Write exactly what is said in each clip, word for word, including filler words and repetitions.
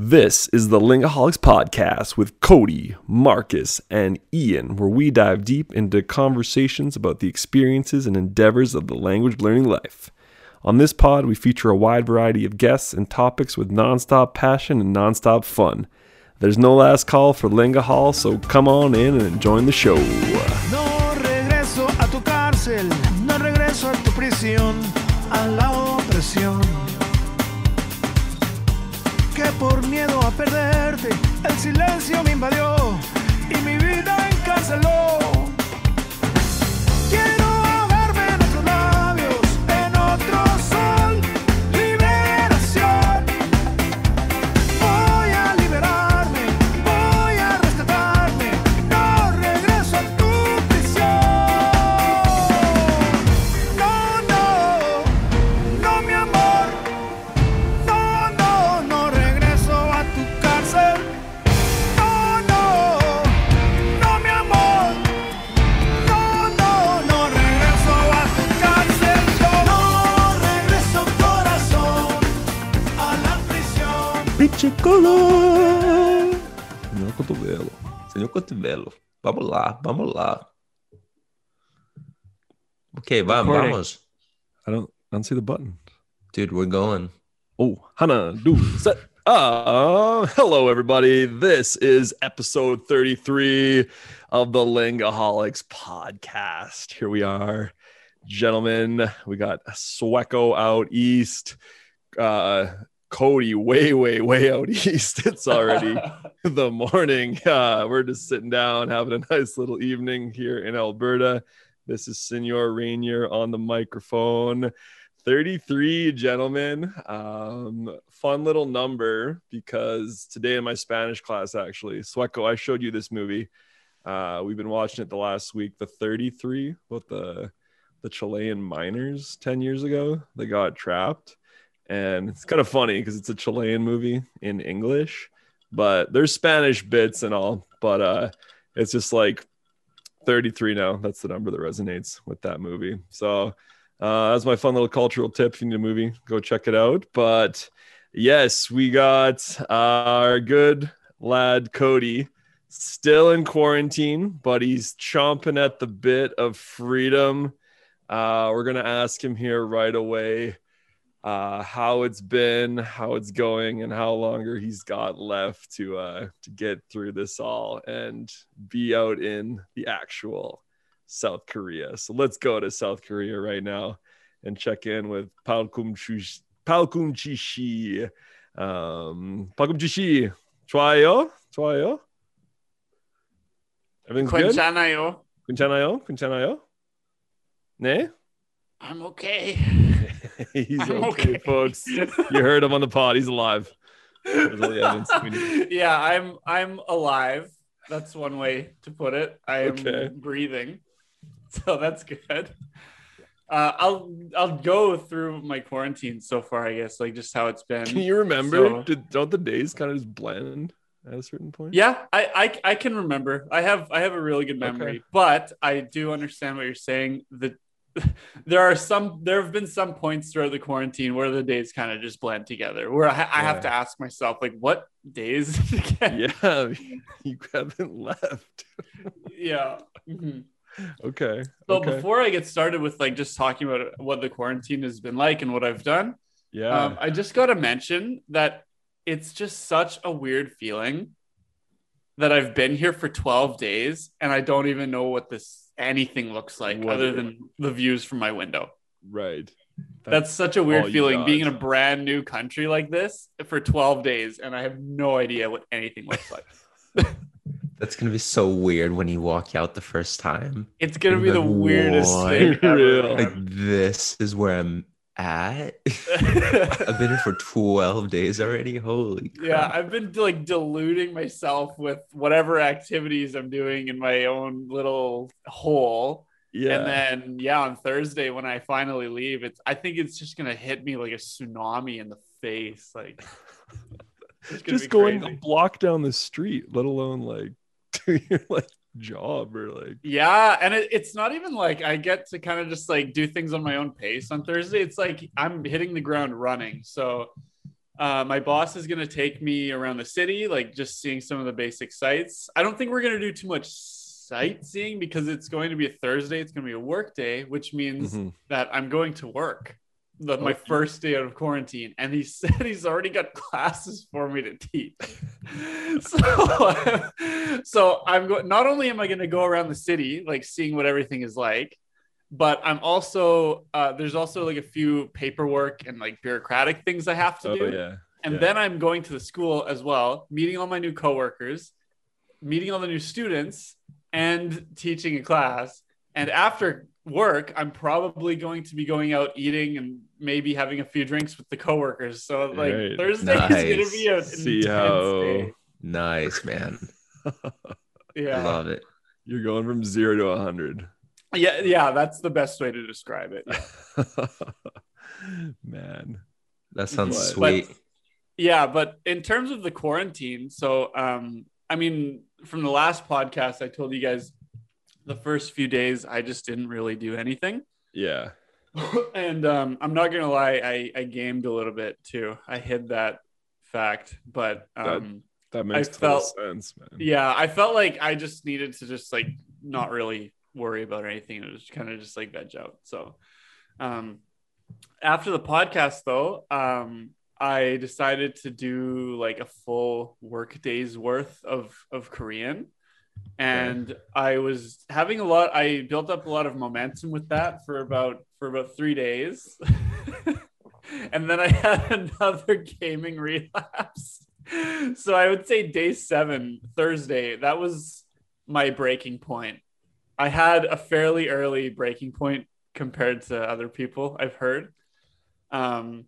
This is the Lingaholics podcast with Cody, Marcus, and Ian, where we dive deep into conversations about the experiences and endeavors of the language learning life. On this pod, we feature a wide variety of guests and topics with nonstop passion and nonstop fun. There's no last call for Lingahol, so come on in and join the show. No regreso a tu cárcel, no regreso a tu prisión, a la opresión. Que por miedo a perderte, el silencio me invadió y mi vida encarceló. Quiero ahogarme en otros labios, en otro sol, liberación. Voy a liberarme, voy a rescatarme, no regreso a tu prisión. No, no, no, mi amor. Piccolo! Senhor Cotovelo. Senhor Cotovelo. Vamos lá, vamos lá. Okay, vamos, vamos. I don't, I don't see the button. Dude, we're going. Oh, Hana, do, set. Uh, hello, everybody. This is episode thirty-three of the Lingaholics podcast. Here we are, gentlemen. We got Sweco out east. Uh, Cody way way way out east. It's already the morning. Uh we're just sitting down having a nice little evening here in Alberta. This is Senor Rainier on the microphone. Thirty-three, gentlemen. Um fun little number, because today in my Spanish class, actually, Sweco, I showed you this movie. Uh we've been watching it the last week, the thirty-three, with the the Chilean miners ten years ago. They got trapped. And it's kind of funny because it's a Chilean movie in English, but there's Spanish bits and all. But uh, it's just like thirty-three now. That's the number that resonates with that movie. So uh, that's my fun little cultural tip. If you need a movie, go check it out. But yes, we got our good lad Cody still in quarantine, but he's chomping at the bit of freedom. Uh, we're going to ask him here right away. Uh, how it's been, how it's going, and how longer he's got left to uh, to get through this all and be out in the actual South Korea. So let's go to South Korea right now and check in with Palgeumchi. Palgeumchi. Um, Palgeumchi. 좋아요? 좋아요? Everything's good? 괜찮아요. 괜찮아요? 괜찮아요? 네? I'm okay. He's okay, okay, folks. You heard him on the pod. He's alive. Yeah, I'm I'm alive. That's one way to put it. I am okay. Breathing. So that's good. Uh, I'll I'll go through my quarantine so far, I guess, like just how it's been. Can you remember? So, Did, don't the days kind of just blend at a certain point? Yeah, I, I I can remember. I have I have a really good memory, okay. But I do understand what you're saying. The There are some, there have been some points throughout the quarantine where the days kind of just blend together, where I, I yeah. have to ask myself, like, what days? Yeah, you haven't left. Yeah. Mm-hmm. Okay. So okay. Before I get started with like just talking about what the quarantine has been like and what I've done, yeah, um, I just got to mention that it's just such a weird feeling that I've been here for twelve days and I don't even know what this. Anything looks like what other than the views from my window. Right. That's, That's such a weird feeling, being in a brand new country like this for twelve days, and I have no idea what anything looks like. That's gonna be so weird when you walk out the first time. It's gonna and be the weirdest what? thing ever. Like, this is where I'm at. I've been here for twelve days already. Holy crap. Yeah, I've been like deluding myself with whatever activities I'm doing in my own little hole. Yeah. And then yeah, on Thursday when I finally leave, it's I think it's just gonna hit me like a tsunami in the face. Like just going a block down the street, let alone like to your like job or like yeah and it, it's not even like I get to kind of just like do things on my own pace on Thursday. It's like I'm hitting the ground running, so Uh, my boss is going to take me around the city, like just seeing some of the basic sites. I don't think we're going to do too much sightseeing because it's going to be a Thursday. It's going to be a work day, which means mm-hmm. that I'm going to work the, oh, my yeah. first day out of quarantine. And he said he's already got classes for me to teach. so, so I'm go- not only am I going to go around the city, like seeing what everything is like, but I'm also, uh, there's also like a few paperwork and like bureaucratic things I have to oh, do. Yeah. And yeah. then I'm going to the school as well, meeting all my new coworkers, meeting all the new students, and teaching a class. And after work, I'm probably going to be going out eating and maybe having a few drinks with the coworkers. So like right. Thursday nice. is going to be an See intense how... day. Nice, man. Yeah. Love it. You're going from zero to a hundred. Yeah, yeah, that's the best way to describe it. Man, that sounds but, sweet. But, yeah, but in terms of the quarantine, so um, I mean, from the last podcast, I told you guys the first few days I just didn't really do anything. Yeah, and um, I'm not gonna lie, I, I gamed a little bit too. I hid that fact, but um, that, that makes I total felt, sense, man. Yeah, I felt like I just needed to just like not really worry about or anything. It was kind of just like veg out. So um after the podcast though, um I decided to do like a full work day's worth of of Korean, and yeah. I was having a lot I built up a lot of momentum with that for about for about three days. And then I had another gaming relapse. So I would say day seven, Thursday, that was my breaking point. I had a fairly early breaking point compared to other people, I've heard. Um,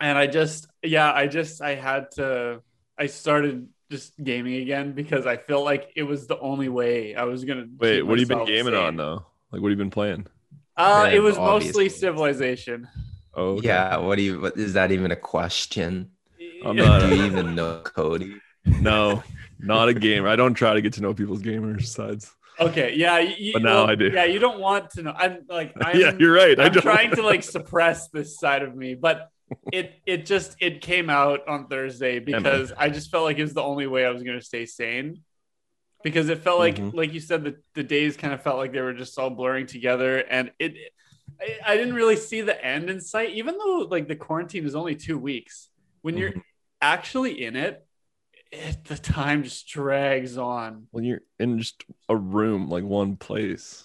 and I just, yeah, I just, I had to, I started just gaming again because I felt like it was the only way I was going to. Wait, what have you been gaming sane. on though? Like, what have you been playing? Uh, Man, it was mostly games. Civilization. Oh, okay. Yeah. What do you, what, is that even a question? I'm not do you even know Cody? No, not a gamer. I don't try to get to know people's gamers' sides. Okay, yeah, you, but now well, I do. Yeah, you don't want to know. I'm like, I'm, yeah, you're right. I'm I trying to like suppress this side of me, but it it just it came out on Thursday because I just felt like it was the only way I was going to stay sane. Because it felt like, mm-hmm. like you said, the the days kind of felt like they were just all blurring together, and it, it I, I didn't really see the end in sight. Even though like the quarantine is only two weeks, when mm-hmm. you're actually in it. It, the time just drags on when you're in just a room, like one place.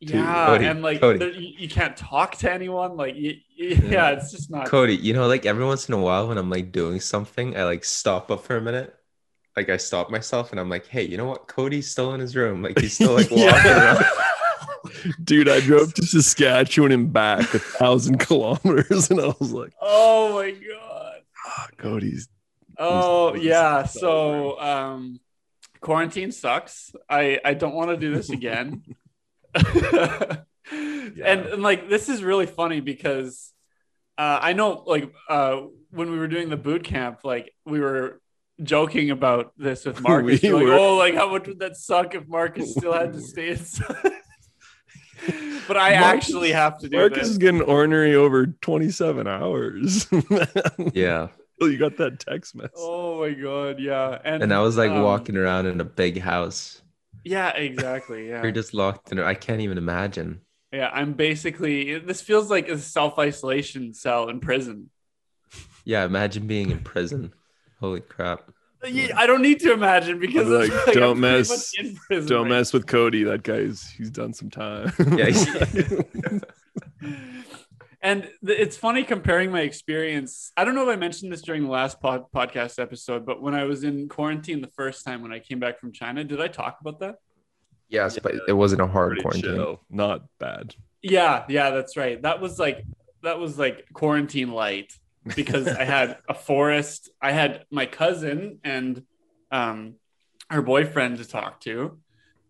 Yeah, Cody, and like there, you, you can't talk to anyone. Like, you, you, yeah. yeah, it's just not. Cody, you know, like every once in a while when I'm like doing something, I like stop up for a minute. Like I stop myself and I'm like, hey, you know what? Cody's still in his room. Like he's still like walking around. Dude, I drove to Saskatchewan and back a thousand kilometers, and I was like, oh my god, oh, Cody's. Oh yeah, so um quarantine sucks. I I don't want to do this again. yeah. and, and like this is really funny because uh I know like uh when we were doing the boot camp, like we were joking about this with Marcus. We like, were... oh, like how much would that suck if Marcus still had to stay inside? But I Marcus, actually have to do Marcus this. Marcus is getting ornery over twenty-seven hours. Yeah. You got that text message. Oh my god, yeah. And, and I was like um, walking around in a big house. Yeah, exactly. Yeah. You're just locked in. I can't even imagine. Yeah, I'm basically this feels like a self-isolation cell in prison. Yeah, imagine being in prison. Holy crap. Yeah, I don't need to imagine because like, it's like, don't I'm mess in prison don't right mess now. With Cody. That guy's he's done some time. Yeah. And it's funny comparing my experience. I don't know if I mentioned this during the last pod- podcast episode, but when I was in quarantine the first time when I came back from China, did I talk about that? Yes, yeah, but it wasn't a hard quarantine. Chill. Not bad. Yeah, yeah, that's right. That was like that was like quarantine light because I had a forest. I had my cousin and um, her boyfriend to talk to,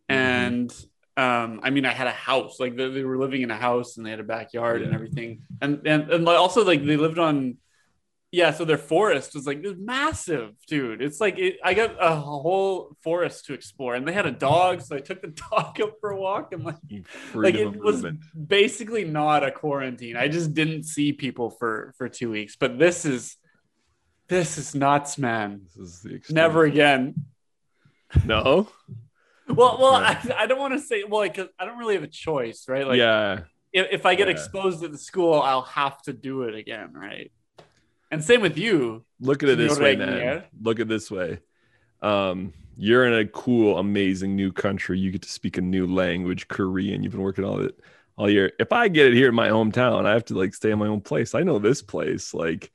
mm-hmm. and. Um, I mean, I had a house, like they, they were living in a house and they had a backyard yeah. and everything. And, and, and also like they lived on, yeah. So their forest was like, it was massive, dude. It's like, it, I got a whole forest to explore and they had a dog. So I took the dog up for a walk and like, like it was basically not a quarantine. I just didn't see people for, for two weeks, but this is, This is nuts, man. This is the extent. Never again. No. Well, well, yeah. I, I don't want to say. Well, like, I don't really have a choice, right? Like, yeah. If, if I get yeah. exposed at the school, I'll have to do it again, right? And same with you. Look at it this way, man. Look at it this way. Um, you're in a cool, amazing new country. You get to speak a new language, Korean. You've been working on it all year. If I get it here in my hometown, I have to like stay in my own place. I know this place, like,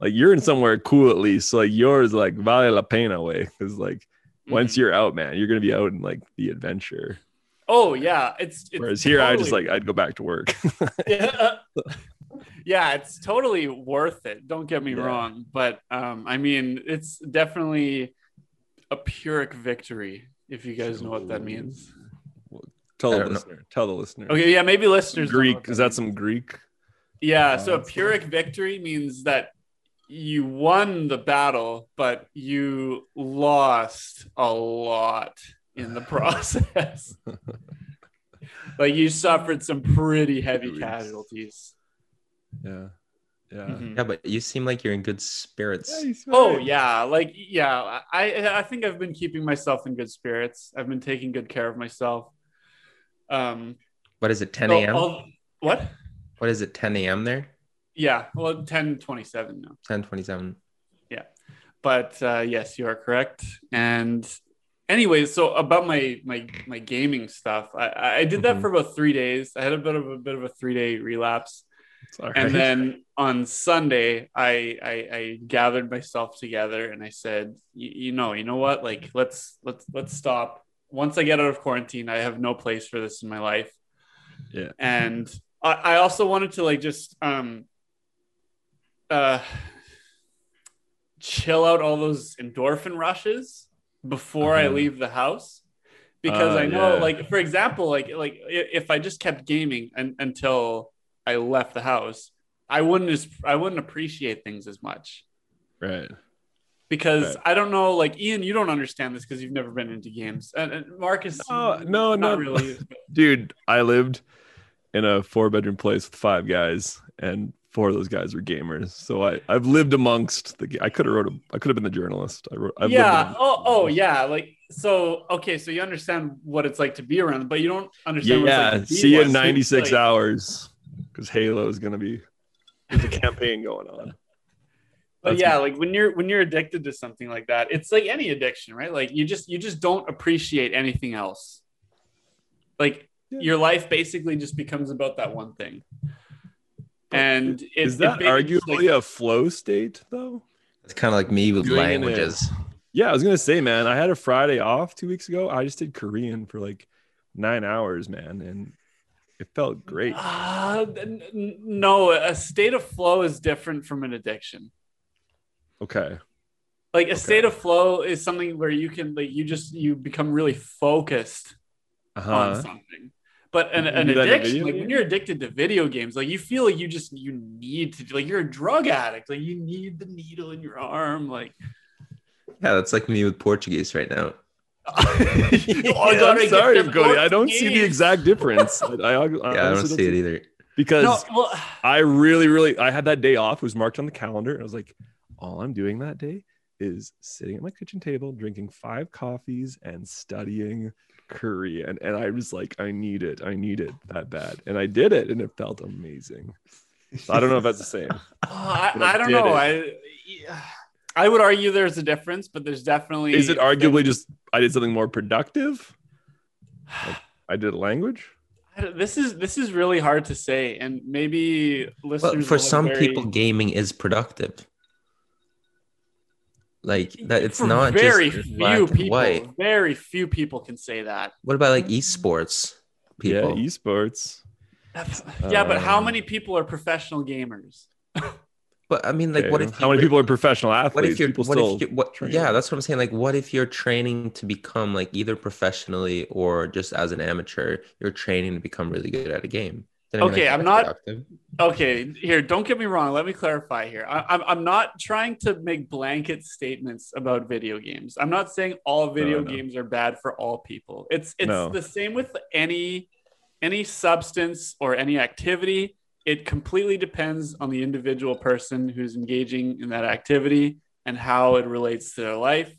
like you're in somewhere cool at least. So, like yours, like vale la pena way, because like. Once you're out, man, you're gonna be out in like the adventure. Oh yeah, it's, it's whereas here totally, I just like I'd go back to work. yeah, yeah, it's totally worth it. Don't get me yeah. wrong, but um, I mean, it's definitely a Pyrrhic victory if you guys know what that means. Well, tell the listener. Know. Tell the listener. Okay, yeah, maybe listeners. Greek is that some Greek? Yeah, uh, so a Pyrrhic victory means that. You won the battle, but you lost a lot in the process. Like you suffered some pretty heavy casualties. Yeah. Yeah. Mm-hmm. Yeah, but you seem like you're in good spirits. Yeah, oh yeah. Like, yeah, I, I think I've been keeping myself in good spirits. I've been taking good care of myself. Um, what is it? ten a.m. So what? What is it? ten a.m. there? Yeah, well, ten twenty-seven now. ten twenty-seven Yeah, but uh, yes, you are correct. And anyways, so about my my my gaming stuff, I, I did that mm-hmm. for about three days. I had a bit of a bit of a three day relapse, right. And then on Sunday, I, I I gathered myself together and I said, you know, you know what? Like, let's let's let's stop. Once I get out of quarantine, I have no place for this in my life. Yeah, and I, I also wanted to like just um. Uh, chill out all those endorphin rushes before uh-huh. I leave the house, because uh, I know, yeah. like for example, like like if I just kept gaming un- until I left the house, I wouldn't as- I wouldn't appreciate things as much, right? Because right. I don't know, like Ian, you don't understand this because you've never been into games, and, and Marcus, no, no, not really, dude. I lived in a four bedroom place with five guys and. Four of those guys were gamers, so I I've lived amongst the. I could have wrote. A, I could have been the journalist. I wrote. I've yeah. Lived oh oh yeah. Like so. Okay, so you understand what it's like to be around, but you don't understand. Yeah. What it's like to be see you in ninety-six like, hours, because Halo is gonna be. There's a campaign going on. But That's yeah, my- like when you're when you're addicted to something like that, it's like any addiction, right? Like you just you just don't appreciate anything else. Like yeah. your life basically just becomes about that one thing. And is it, that it arguably like, a flow state though? It's kind of like me with languages. Yeah, I was gonna say, man, I had a Friday off two weeks ago. I just did Korean for like nine hours, man, and it felt great. Uh, no, a state of flow is different from an addiction. Okay. Like a okay. state of flow is something where you can like you just you become really focused uh-huh. on something. But an, an addiction, like when you're addicted to video games, like you feel like you just, you need to, like you're a drug addict. Like you need the needle in your arm. Like, yeah, that's like me with Portuguese right now. yeah, I'm sorry, Cody. I don't see the exact difference. I, I, I, yeah, I don't see it either. Because no, well, I really, really, I had that day off. It was marked on the calendar. And I was like, all I'm doing that day is sitting at my kitchen table, drinking five coffees and studying Korean, and, and I was like, I need it, I need it that bad, and I did it, and it felt amazing. So I don't know if that's the same. oh, I, I, I don't know. It. I I would argue there's a difference, but there's definitely is it arguably just I did something more productive. Like I did language. This is this is really hard to say, and maybe listeners. Well, for some very... people, gaming is productive. Like that, it's For not very just few people. White. Very few people can say that. What about like esports people? Yeah, esports. That's, yeah, um, but how many people are professional gamers? But I mean, like, okay. what if how many people are professional athletes? What if you're, people what still if you're, what, yeah, that's what I'm saying. Like, what if you're training to become like either professionally or just as an amateur? You're training to become really good at a game. Then okay, I'm, like, I'm not. Productive. Okay, here. Don't get me wrong. Let me clarify here. I, I'm I'm not trying to make blanket statements about video games. I'm not saying all video no, no. games are bad for all people. It's it's no. the same with any any substance or any activity. It completely depends on the individual person who's engaging in that activity and how it relates to their life.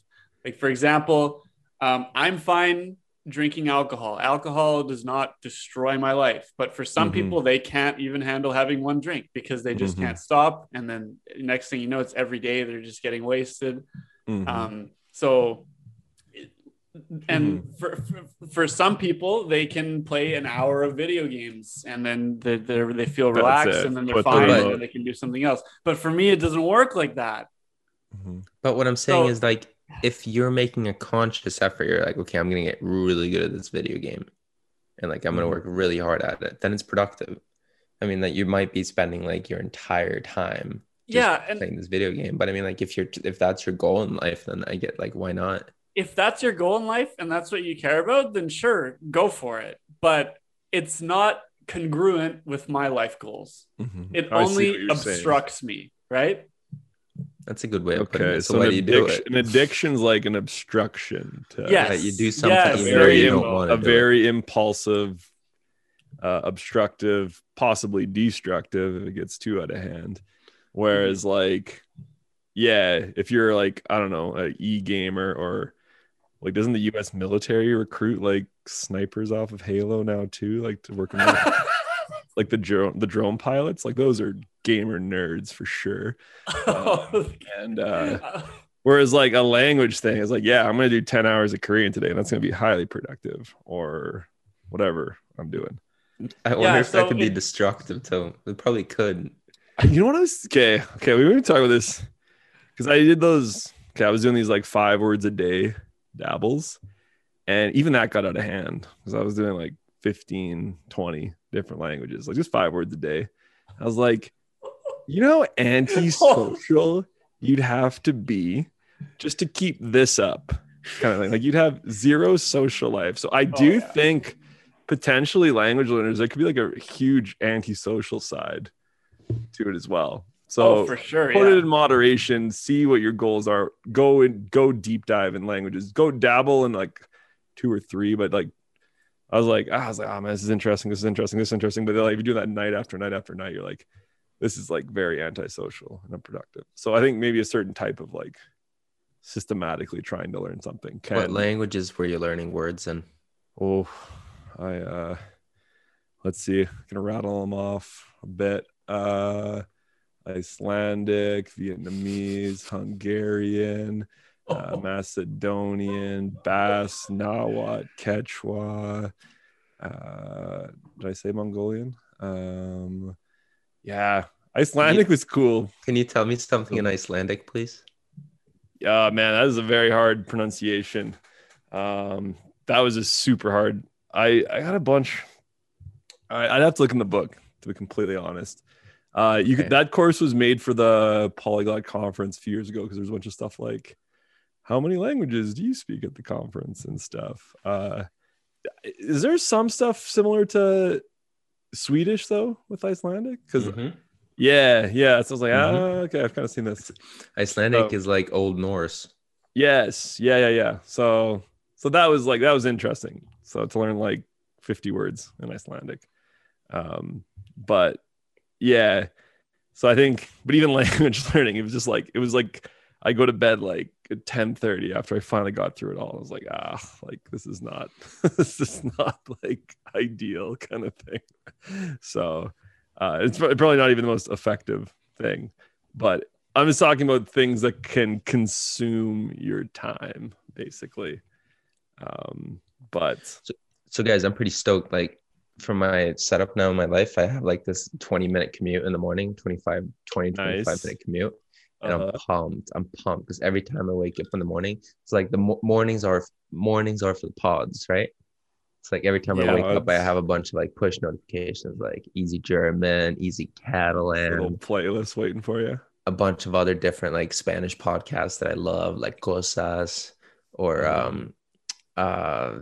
Like, for example, um, I'm fine drinking alcohol. Alcohol does not destroy my life. But for some mm-hmm. people, they can't even handle having one drink because they just mm-hmm. can't stop. And then next thing you know, it's every day they're just getting wasted. Mm-hmm. Um, so, and mm-hmm. for, for for some people, they can play an hour of video games and then they they feel relaxed and then they're Put fine the and they can do something else. But for me, it doesn't work like that. Mm-hmm. But what I'm saying so, is like, if you're making a conscious effort, you're like, okay, I'm going to get really good at this video game. And like, I'm going to work really hard at it. Then it's productive. I mean, that like, you might be spending like your entire time just yeah, and playing this video game. But I mean, like if you're, if that's your goal in life, then I get like, why not? If that's your goal in life and that's what you care about, then sure, go for it. But it's not congruent with my life goals. Mm-hmm. It I only obstructs saying. me, right? That's a good way of putting okay, it. So, so why do you do it? An addiction's like an obstruction to yes, that you do something yes, you very you don't Im- want to a do very it. impulsive, uh, obstructive, possibly destructive if it gets too out of hand. Whereas, like, yeah, if you're like, I don't know, an e-gamer or like, doesn't the U S military recruit like snipers off of Halo now too? Like to work on like the drone, the drone pilots, like those are gamer nerds for sure. Um, and uh, whereas like a language thing is like, yeah, I'm going to do ten hours of Korean today and that's going to be highly productive or whatever I'm doing. I wonder yeah, if so that could it, be destructive too. It probably could. You know what I was, okay. Okay. We were going to talk about this because I did those. Okay. I was doing these like five words a day dabbles. And even that got out of hand because I was doing like fifteen, twenty different languages, like just five words a day. I was like, you know, antisocial you'd have to be just to keep this up, kind of thing. Like you'd have zero social life. So I do oh, yeah. think potentially language learners, there could be like a huge antisocial side to it as well. So oh, for sure, put yeah. it in moderation, see what your goals are, go and go deep dive in languages, go dabble in like two or three, but like, I was like, I was like, oh man, this is interesting. This is interesting. This is interesting. But then, like, if you do that night after night after night, you're like, this is like very antisocial and unproductive. So I think maybe a certain type of like systematically trying to learn something. Can... What languages were you learning words in? Oh, I uh, let's see. I'm gonna rattle them off a bit. Uh, Icelandic, Vietnamese, Hungarian. Uh, Macedonian, Basque, Nahuatl, Quechua. Uh, did I say Mongolian? Um, yeah, Icelandic you, was cool. Can you tell me something in Icelandic, please? Yeah, uh, man, that is a very hard pronunciation. Um, that was just super hard. I, I got a bunch. I, I'd have to look in the book, to be completely honest. Uh, you okay. could, that course was made for the Polyglot Conference a few years ago because there's a bunch of stuff like, how many languages do you speak at the conference and stuff? Uh, is there some stuff similar to Swedish though with Icelandic? Because mm-hmm. yeah, yeah. So I was like, mm-hmm. ah, okay, I've kind of seen this. Icelandic so, is like Old Norse. Yes, yeah, yeah, yeah. So, so that was like that was interesting. So to learn like fifty words in Icelandic, um, but yeah. So I think, but even language learning, it was just like it was like. I go to bed like at ten thirty after I finally got through it all. I was like, ah, like this is not, this is not like ideal kind of thing. So uh, it's probably not even the most effective thing, but I'm just talking about things that can consume your time basically. Um, but so, so guys, I'm pretty stoked. Like for my setup now in my life, I have like this twenty minute commute in the morning, twenty-five, twenty, nice. twenty-five minute commute. And I'm pumped. I'm pumped because every time I wake up in the morning, it's like the mo- mornings are mornings are for the pods, right? It's like every time yeah, I wake it's... up, I have a bunch of like push notifications, like Easy German, Easy Catalan, little playlist waiting for you. A bunch of other different like Spanish podcasts that I love, like Cosas or um, uh,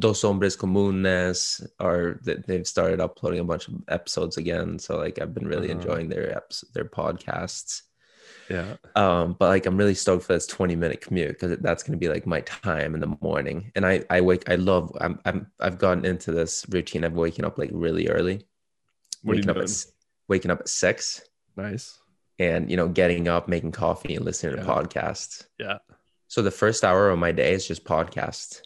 Dos Hombres Comunes, or th- they've started uploading a bunch of episodes again. So like I've been really uh-huh. enjoying their eps- their podcasts. Yeah. Um, but like I'm really stoked for this twenty minute commute because that's gonna be like my time in the morning. And I, I wake I love I'm I'm I've gotten into this routine of waking up like really early. What waking are you up doing? At, waking up at six. Nice. and, you know, getting up, making coffee and listening yeah. to podcasts. Yeah. So the first hour of my day is just podcasts.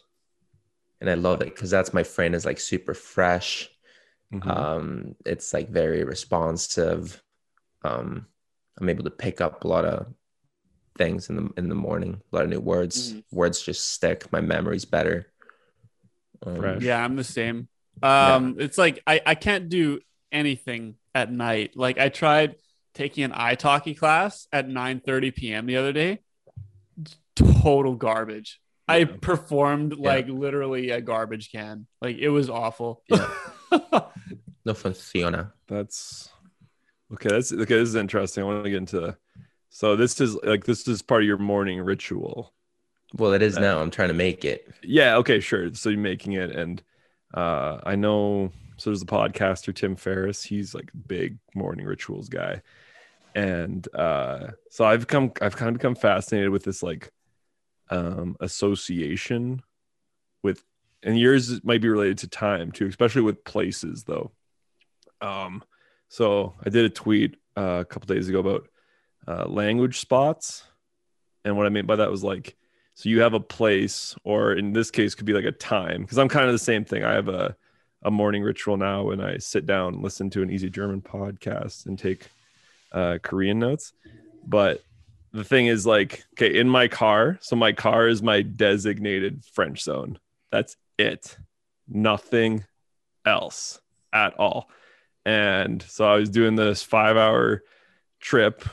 And I love it because that's my friend is like super fresh. Mm-hmm. Um, it's like very responsive. Um, I'm able to pick up a lot of things in the in the morning, a lot of new words. Mm-hmm. Words just stick. My memory's better. Um, yeah, I'm the same. Um, yeah. It's like I, I can't do anything at night. Like I tried taking an iTalki class at nine thirty p.m. the other day. Total garbage. Yeah. I performed yeah. like literally a garbage can. Like it was awful. Yeah. No funciona. That's okay. That's okay. This is interesting. I want to get into that. So this is like this is part of your morning ritual. Well, it is now. I'm trying to make it. Yeah. Okay. Sure. So you're making it, and uh, I know. So there's the podcaster Tim Ferriss. He's like big morning rituals guy, and uh, so I've come. I've kind of become fascinated with this like um, association with, and yours might be related to time too, especially with places though. Um, so I did a tweet uh, a couple days ago about uh, language spots, and what I meant by that was like. So you have a place, or in this case could be like a time, because I'm kind of the same thing. I have a, a morning ritual now when I sit down and listen to an Easy German podcast and take uh, Korean notes. But the thing is like, okay, in my car. So my car is my designated French zone. That's it. Nothing else at all. And so I was doing this five hour trip,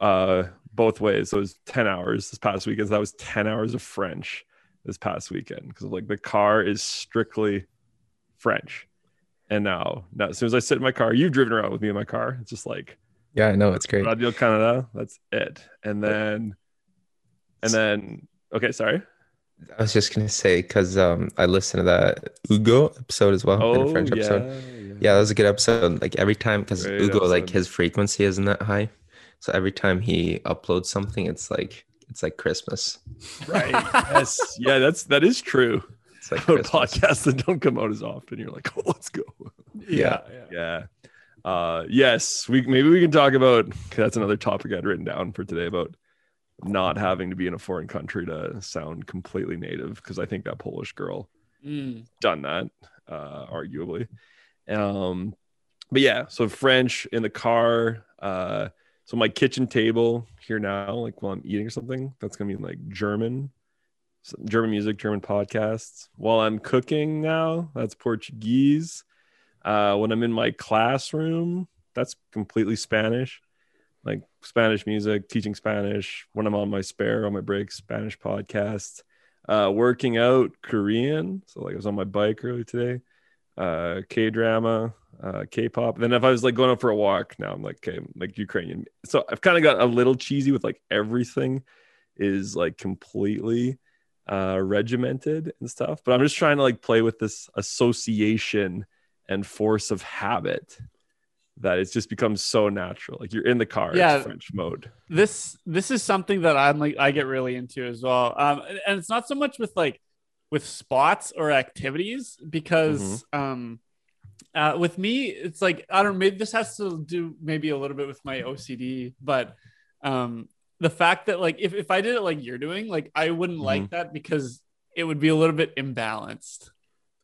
uh, both ways. So it was ten hours this past weekend. So that was ten hours of French this past weekend. Cause like the car is strictly French. And now, now as soon as I sit in my car, you've driven around with me in my car. It's just like, yeah, I know. It's great. Radio Canada. That's it. And then, and then, okay. Sorry. I was just going to say, cause um, I listened to that Hugo episode as well. Oh, French yeah, episode. yeah. Yeah. That was a good episode. Like every time, cause great Hugo, episode. Like his frequency isn't that high. So every time he uploads something, it's like it's like Christmas. Right. Yes. Yeah, that's that is true. It's like podcasts that don't come out as often. You're like, oh, let's go. Yeah. Yeah. yeah. Uh, yes. We maybe we can talk about that's another topic I'd written down for today about not having to be in a foreign country to sound completely native, because I think that Polish girl mm. done that, uh, arguably. Um, but yeah, so French in the car, uh so my kitchen table here now, like while I'm eating or something, that's going to be like German, German music, German podcasts. While I'm cooking now, that's Portuguese. Uh, when I'm in my classroom, that's completely Spanish, like Spanish music, teaching Spanish. When I'm on my spare, on my break, Spanish podcasts. Uh, working out, Korean. So like I was on my bike earlier today. Uh, K-drama. Uh, K-pop. Then if I was like going out for a walk, now I'm like, okay, I'm like Ukrainian. So I've kind of got a little cheesy with like everything is like completely uh, regimented and stuff. But I'm just trying to like play with this association and force of habit that it's just becomes so natural. Like you're in the car, yeah, it's French mode. This this is something that I'm like I get really into as well. Um, and it's not so much with like with spots or activities because. Mm-hmm. Um, Uh, with me, it's like, I don't know, maybe this has to do maybe a little bit with my O C D, but um, the fact that like, if, if I did it like you're doing, like, I wouldn't mm-hmm. like that because it would be a little bit imbalanced.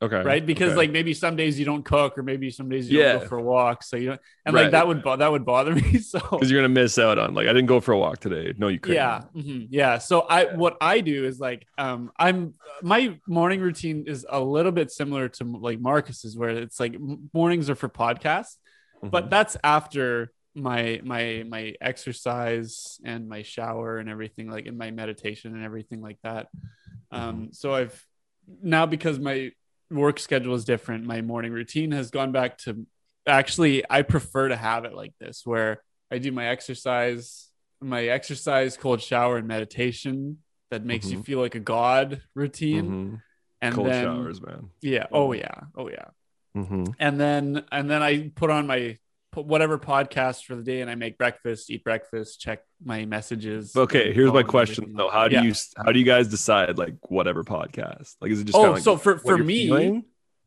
Okay. Right. Because okay. like maybe some days you don't cook or maybe some days you yeah. don't go for a walk. So you don't, and right. like that would, bo- that would bother me. So because you're going to miss out on like, I didn't go for a walk today. No, you couldn't. Yeah. Mm-hmm. Yeah. So I, yeah. what I do is like, um, I'm, my morning routine is a little bit similar to like Marcus's where it's like mornings are for podcasts, mm-hmm. but that's after my, my, my exercise and my shower and everything, like in my meditation and everything like that. Um, mm-hmm. so I've now, because my work schedule is different, my morning routine has gone back to actually I prefer to have it like this where I do my exercise my exercise cold shower and meditation that makes mm-hmm. you feel like a god routine mm-hmm. and cold then, showers man yeah oh yeah oh yeah mm-hmm. and then and then I put on my put whatever podcast for the day and I make breakfast, eat breakfast, check my messages. Okay. Here's my question though. How do yeah. you, how do you guys decide like whatever podcast? Like, is it just, oh, like, so for, for me, feeling?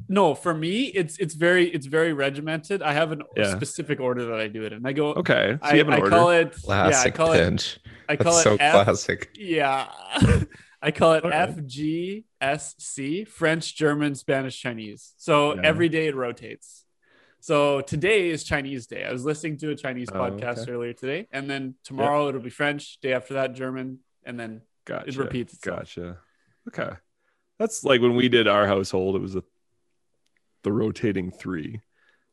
No, for me, it's it's very it's very regimented. I have a yeah. specific order that I do it in. I go okay. So you have an I, order. I call it classic yeah, I call pinch. It, I call That's it so F, classic. Yeah, I call it F G S C: French, German, Spanish, Chinese. So yeah. every day it rotates. So today is Chinese day. I was listening to a Chinese oh, podcast okay. earlier today, and then tomorrow yep. it'll be French. Day after that, German, and then gotcha. It repeats itself. Gotcha. Okay, that's like when we did our household. It was a the rotating three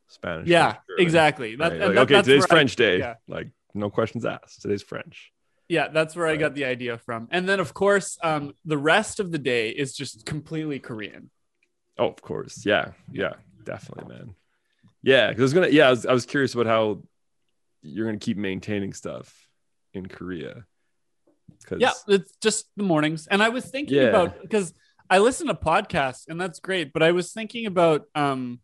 Spanish yeah exactly that, right? Like, that, okay that's today's French I, day yeah. like no questions asked today's French yeah that's where right. I got the idea from, and then of course um the rest of the day is just completely Korean. Oh of course yeah yeah definitely man yeah because I was gonna yeah I was, I was curious about how you're gonna keep maintaining stuff in Korea because yeah it's just the mornings, and I was thinking yeah. about because I listen to podcasts and that's great, but I was thinking about um,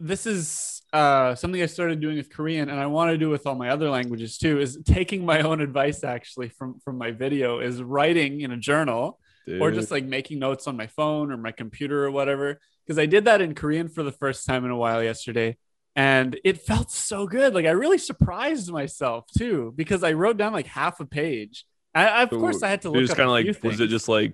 this is uh, something I started doing with Korean, and I want to do with all my other languages too, is taking my own advice actually from, from my video is writing in a journal Dude. Or just like making notes on my phone or my computer or whatever. Because I did that in Korean for the first time in a while yesterday, and it felt so good. Like I really surprised myself too, because I wrote down like half a page. I, I of so course I had to look up a like, few things. Was it just like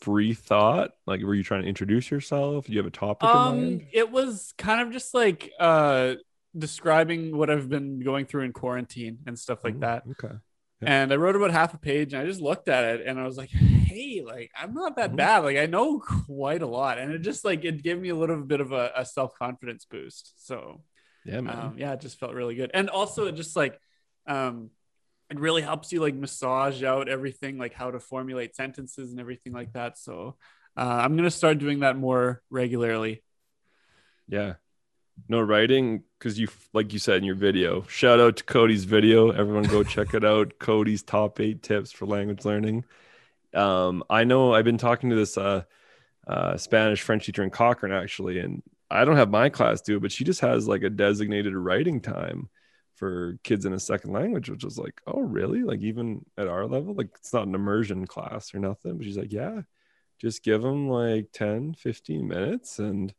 free thought? Like, were you trying to introduce yourself? Do you have a topic um, in mind? It was kind of just like uh, describing what I've been going through in quarantine and stuff like Ooh, that. Okay. Yeah. And I wrote about half a page, and I just looked at it, and I was like, hey, like, I'm not that mm-hmm. bad. Like, I know quite a lot. And it just like, it gave me a little bit of a, a self-confidence boost. So yeah, man. Um, yeah, it just felt really good. And also it just like, um, it really helps you like massage out everything, like how to formulate sentences and everything like that. So uh, I'm going to start doing that more regularly. Yeah. No writing. Cause you, like you said in your video, shout out to Cody's video. Everyone go check it out. Cody's top eight tips for language learning. Um, I know I've been talking to this uh, uh, Spanish French teacher in Cochrane actually, and I don't have my class do it, but she just has like a designated writing time for kids in a second language, which was like, oh really? Like even at our level, like it's not an immersion class or nothing, but she's like, yeah, just give them like ten, fifteen minutes and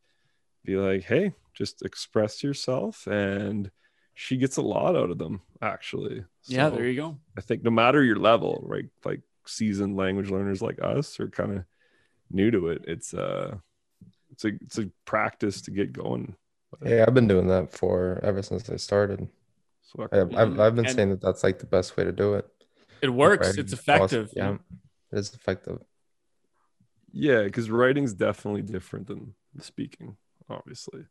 be like, hey, just express yourself. And she gets a lot out of them actually. So yeah, there you go. I think no matter your level, right? Like seasoned language learners like us are kind of new to it. It's uh, it's a, it's a practice to get going. Hey, I've been doing that for ever since I started. So I've, I've, I've been and saying that that's like the best way to do it. It works. Writing, it's effective. Awesome. Yeah, it is effective. Yeah, because writing's definitely different than speaking, obviously.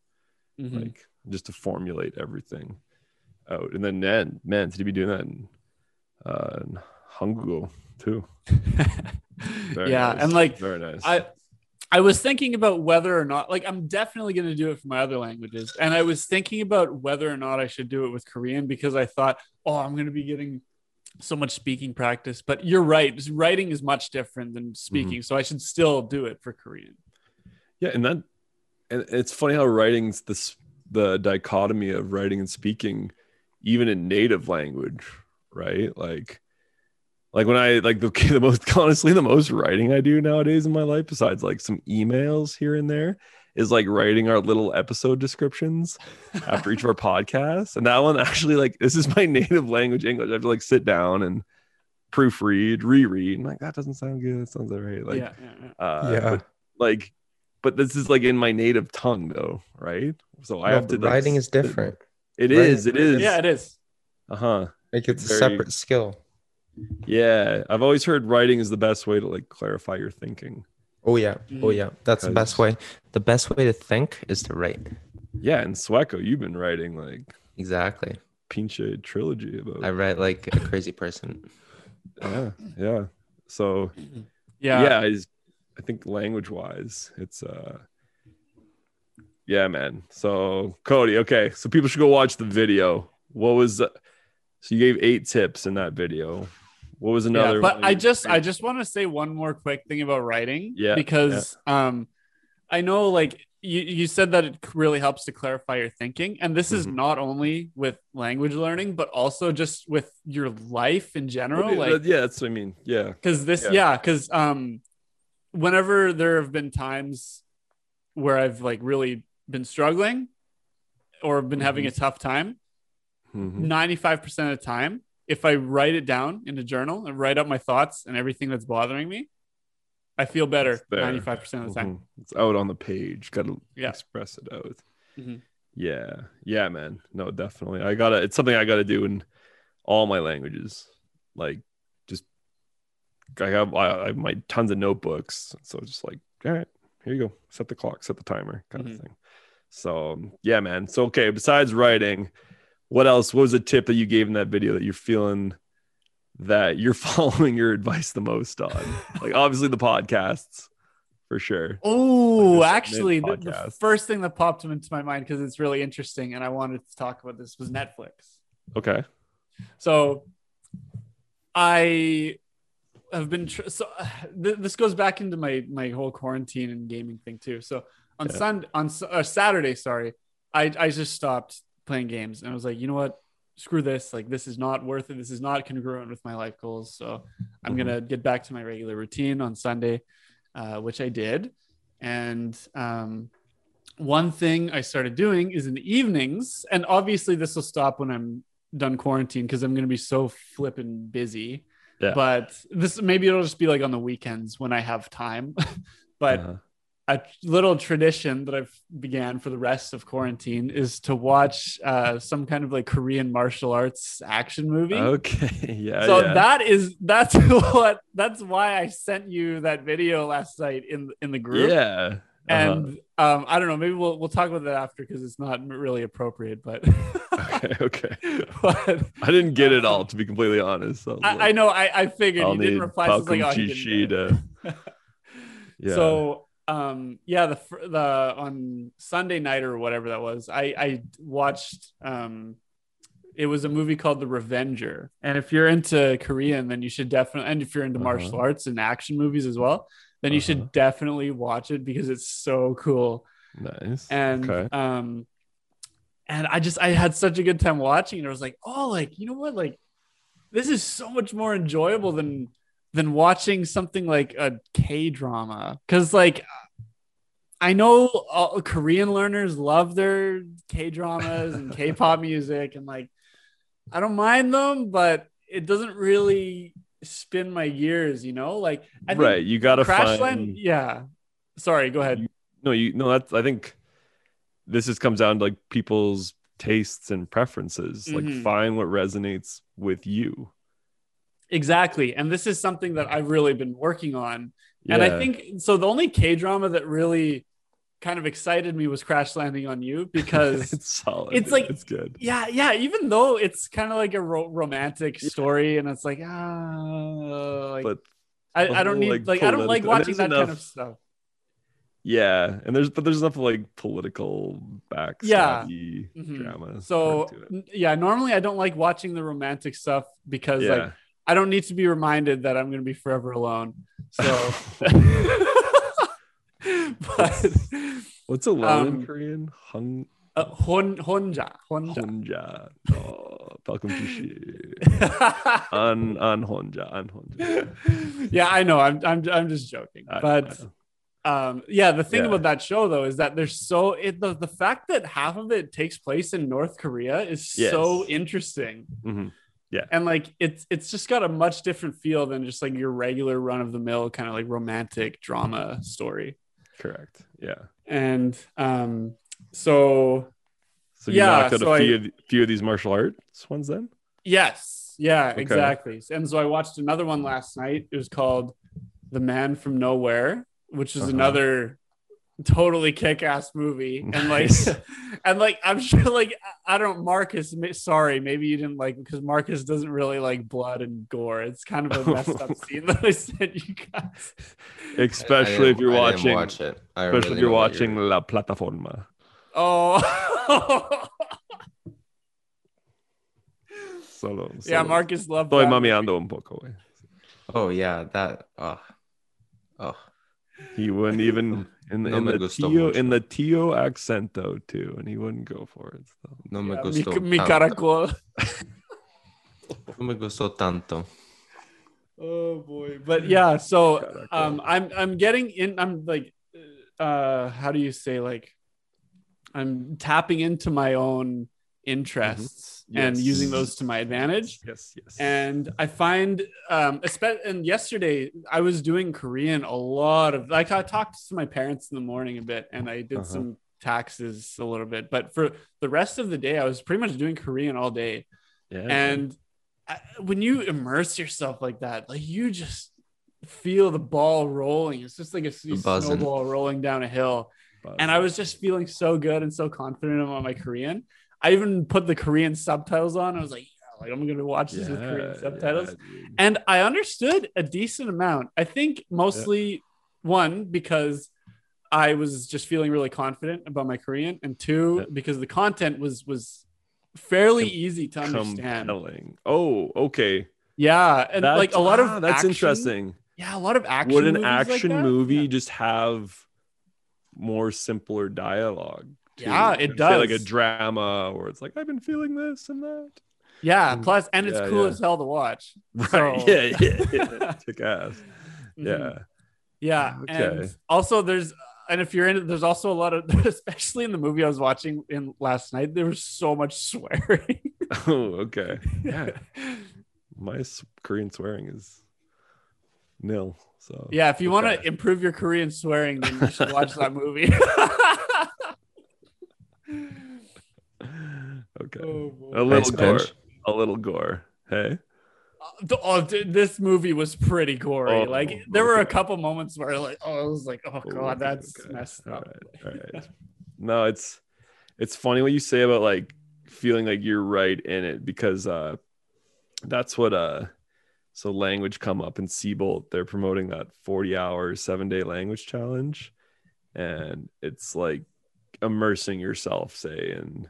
Mm-hmm. Like just to formulate everything out. And then, man, man, did you be doing that in, uh, in Hugo too? Very yeah, nice. And like, very nice. I I was thinking about whether or not, like, I'm definitely going to do it for my other languages. And I was thinking about whether or not I should do it with Korean, because I thought, oh, I'm going to be getting so much speaking practice. But you're right. Writing is much different than speaking. Mm-hmm. So I should still do it for Korean. Yeah. And that, and it's funny how writing's this, the dichotomy of writing and speaking, even in native language, right? Like, Like when I like the, the most honestly the most writing I do nowadays in my life, besides like some emails here and there, is like writing our little episode descriptions after each of our podcasts. And that one actually, like, this is my native language English. I have to like sit down and proofread, reread. I'm like, that doesn't sound good. That sounds all right. Like yeah, yeah, yeah. Uh, yeah. But, like, but this is like in my native tongue though, right? So no, I have to writing like, is different. It, it right. is, it is. Yeah, it is. Uh-huh. Like it's, it's a very, separate skill. Yeah, I've always heard writing is the best way to like clarify your thinking. Oh yeah, oh yeah, that's the best way. The best way to think is to write. Yeah, and Sweco, you've been writing like exactly Pinche trilogy about. I write like a crazy person. yeah, yeah. So yeah, yeah. I, just, I think language wise, it's uh, yeah, man. So Cody, okay, so people should go watch the video. What was uh, so you gave eight tips in that video. What was another yeah, but one? I just I just want to say one more quick thing about writing. Yeah. Because yeah. um I know like you, you said that it really helps to clarify your thinking. And this mm-hmm. is not only with language learning, but also just with your life in general. Like yeah, that's what I mean. Yeah. Cause this, yeah, because yeah, um whenever there have been times where I've like really been struggling or been mm-hmm. having a tough time, mm-hmm. ninety-five percent of the time, if I write it down in a journal and write up my thoughts and everything that's bothering me, I feel better ninety-five percent of the time. Mm-hmm. It's out on the page. Got to yeah. express it out. Mm-hmm. Yeah. Yeah, man. No, definitely. I gotta, it's something I gotta do in all my languages. Like just, I have, I, I have my tons of notebooks. So just like, all right, here you go. Set the clock, set the timer kind mm-hmm. of thing. So yeah, man. So, okay. Besides writing, what else, what was a tip that you gave in that video that you're feeling that you're following your advice the most on? Like obviously the podcasts for sure. Oh, like actually the, the first thing that popped into my mind, because it's really interesting and I wanted to talk about this, was Netflix. Okay. So I have been, tr- so uh, th- this goes back into my, my whole quarantine and gaming thing too. So on yeah. Sunday, on uh, Saturday, sorry, I, I just stopped playing games and I was like, you know what, screw this, like this is not worth it, this is not congruent with my life goals, so I'm mm-hmm. gonna get back to my regular routine on Sunday, uh which I did. And um one thing I started doing is in the evenings, and obviously this will stop when I'm done quarantine because I'm gonna be so flipping busy, yeah. but this maybe it'll just be like on the weekends when I have time. But uh-huh. a little tradition that I've began for the rest of quarantine is to watch uh, some kind of like Korean martial arts action movie. Okay. Yeah. So yeah. that is, that's what, that's why I sent you that video last night in, in the group. Yeah. Uh-huh. And um, I don't know, maybe we'll, we'll talk about that after, cause it's not really appropriate, but okay. Okay. But, I didn't get it all, to be completely honest. So I, like, I know. I, I figured I'll you didn't reply. So like, oh, he didn't yeah. So, Um, yeah, the, the, on Sunday night or whatever that was, I, I watched, um, it was a movie called The Revenger. And if you're into Korean, then you should definitely, and if you're into uh-huh. martial arts and action movies as well, then uh-huh. you should definitely watch it because it's so cool. Nice. And, okay. um, and I just, I had such a good time watching it. I was like, oh, like, you know what? Like, this is so much more enjoyable than, than watching something like a K-drama. Cause like, I know all Korean learners love their K-dramas and K-pop music, and like, I don't mind them, but it doesn't really spin my gears, you know? Like, I think right, you gotta Crash find. Land, yeah, sorry, go ahead. You, no, you no. That's I think this just comes down to like people's tastes and preferences. Mm-hmm. Like, find what resonates with you. Exactly, and this is something that I've really been working on. Yeah. And I think so. The only K-drama that really kind of excited me was Crash Landing on You, because it's solid. It's like, it's good. Yeah, yeah. Even though it's kind of like a ro- romantic yeah. story, and it's like, ah, like, but I, I don't need like, like I don't like watching that enough, kind of stuff. Yeah, and there's but there's enough like political backstory yeah. mm-hmm. drama. So yeah, normally I don't like watching the romantic stuff because yeah. like. I don't need to be reminded that I'm going to be forever alone. So, but what's alone um, in Korean? Hung, uh, hon, honja, honja, honja. Oh, Palgeumchi. An, an honja, an honja. Yeah, I know. I'm, I'm, I'm just joking. I but, know, um, yeah, the thing yeah. about that show though is that there's so it the the fact that half of it takes place in North Korea is yes. so interesting. Mm-hmm. Yeah. And like, it's, it's just got a much different feel than just like your regular run of the mill kind of like romantic drama story. Correct. Yeah. And, um, so, so you yeah, knocked out so a few, I, of, few of these martial arts ones then? Yes. Yeah, okay. Exactly. And so I watched another one last night. It was called The Man from Nowhere, which is uh-huh. another totally kick-ass movie. And like and like I'm sure like I don't Marcus sorry maybe you didn't like, because Marcus doesn't really like blood and gore. It's kind of a messed up scene that I sent you guys, especially I, I if you're I watching watch it. especially really if you're watching you're... La Plataforma. Oh solo, solo. Yeah, Marcus loved Estoy that mamiando un poco. Oh yeah, that oh oh he wouldn't even in the, no in, the tio, in the tio accent though too, and he wouldn't go for it. So. No me yeah, gustó mi, mi caracol. No me gustó tanto. Oh boy, but yeah. So um, I'm I'm getting in. I'm like uh, how do you say, like, I'm tapping into my own interests mm-hmm. yes. and using those to my advantage. Yes, yes. And I find, um, especially, and yesterday I was doing Korean a lot of, like, I talked to my parents in the morning a bit, and I did uh-huh. some taxes a little bit, but for the rest of the day, I was pretty much doing Korean all day. Yeah, and I, when you immerse yourself like that, like, you just feel the ball rolling. It's just like a snowball rolling down a hill. Buzzing. And I was just feeling so good and so confident about my Korean. I even put the Korean subtitles on. I was like, yeah, like I'm going to watch this yeah, with Korean subtitles. Yeah, and I understood a decent amount. I think mostly yeah. one, because I was just feeling really confident about my Korean, and two, yeah. because the content was, was fairly Com- easy to understand. Compelling. Oh, okay. Yeah. And that's, like a lot of, ah, that's action, interesting. Yeah. A lot of action. Would an action like movie yeah. just have more simpler dialogue? Yeah, it does. Like a drama where it's like, I've been feeling this and that. Yeah, plus, and it's yeah, cool yeah. as hell to watch. Right. So. Yeah, yeah, yeah. Kick ass. Yeah. Yeah. Okay. And also, there's, and if you're in it, there's also a lot of, especially in the movie I was watching in last night, there was so much swearing. Oh, okay. Yeah. My Korean swearing is nil. So, yeah, if you okay. want to improve your Korean swearing, then you should watch that movie. Okay. Oh, a little nice gore. Pinch. A little gore. Hey. Uh, oh, dude, this movie was pretty gory. Oh, like there okay. were a couple moments where like, oh, I was like, oh god, okay, that's okay. messed up. All right, all right. No, it's it's funny what you say about like feeling like you're right in it, because uh that's what uh so Language Come Up in Seabolt, they're promoting that forty hour seven day language challenge, and it's like immersing yourself, say, in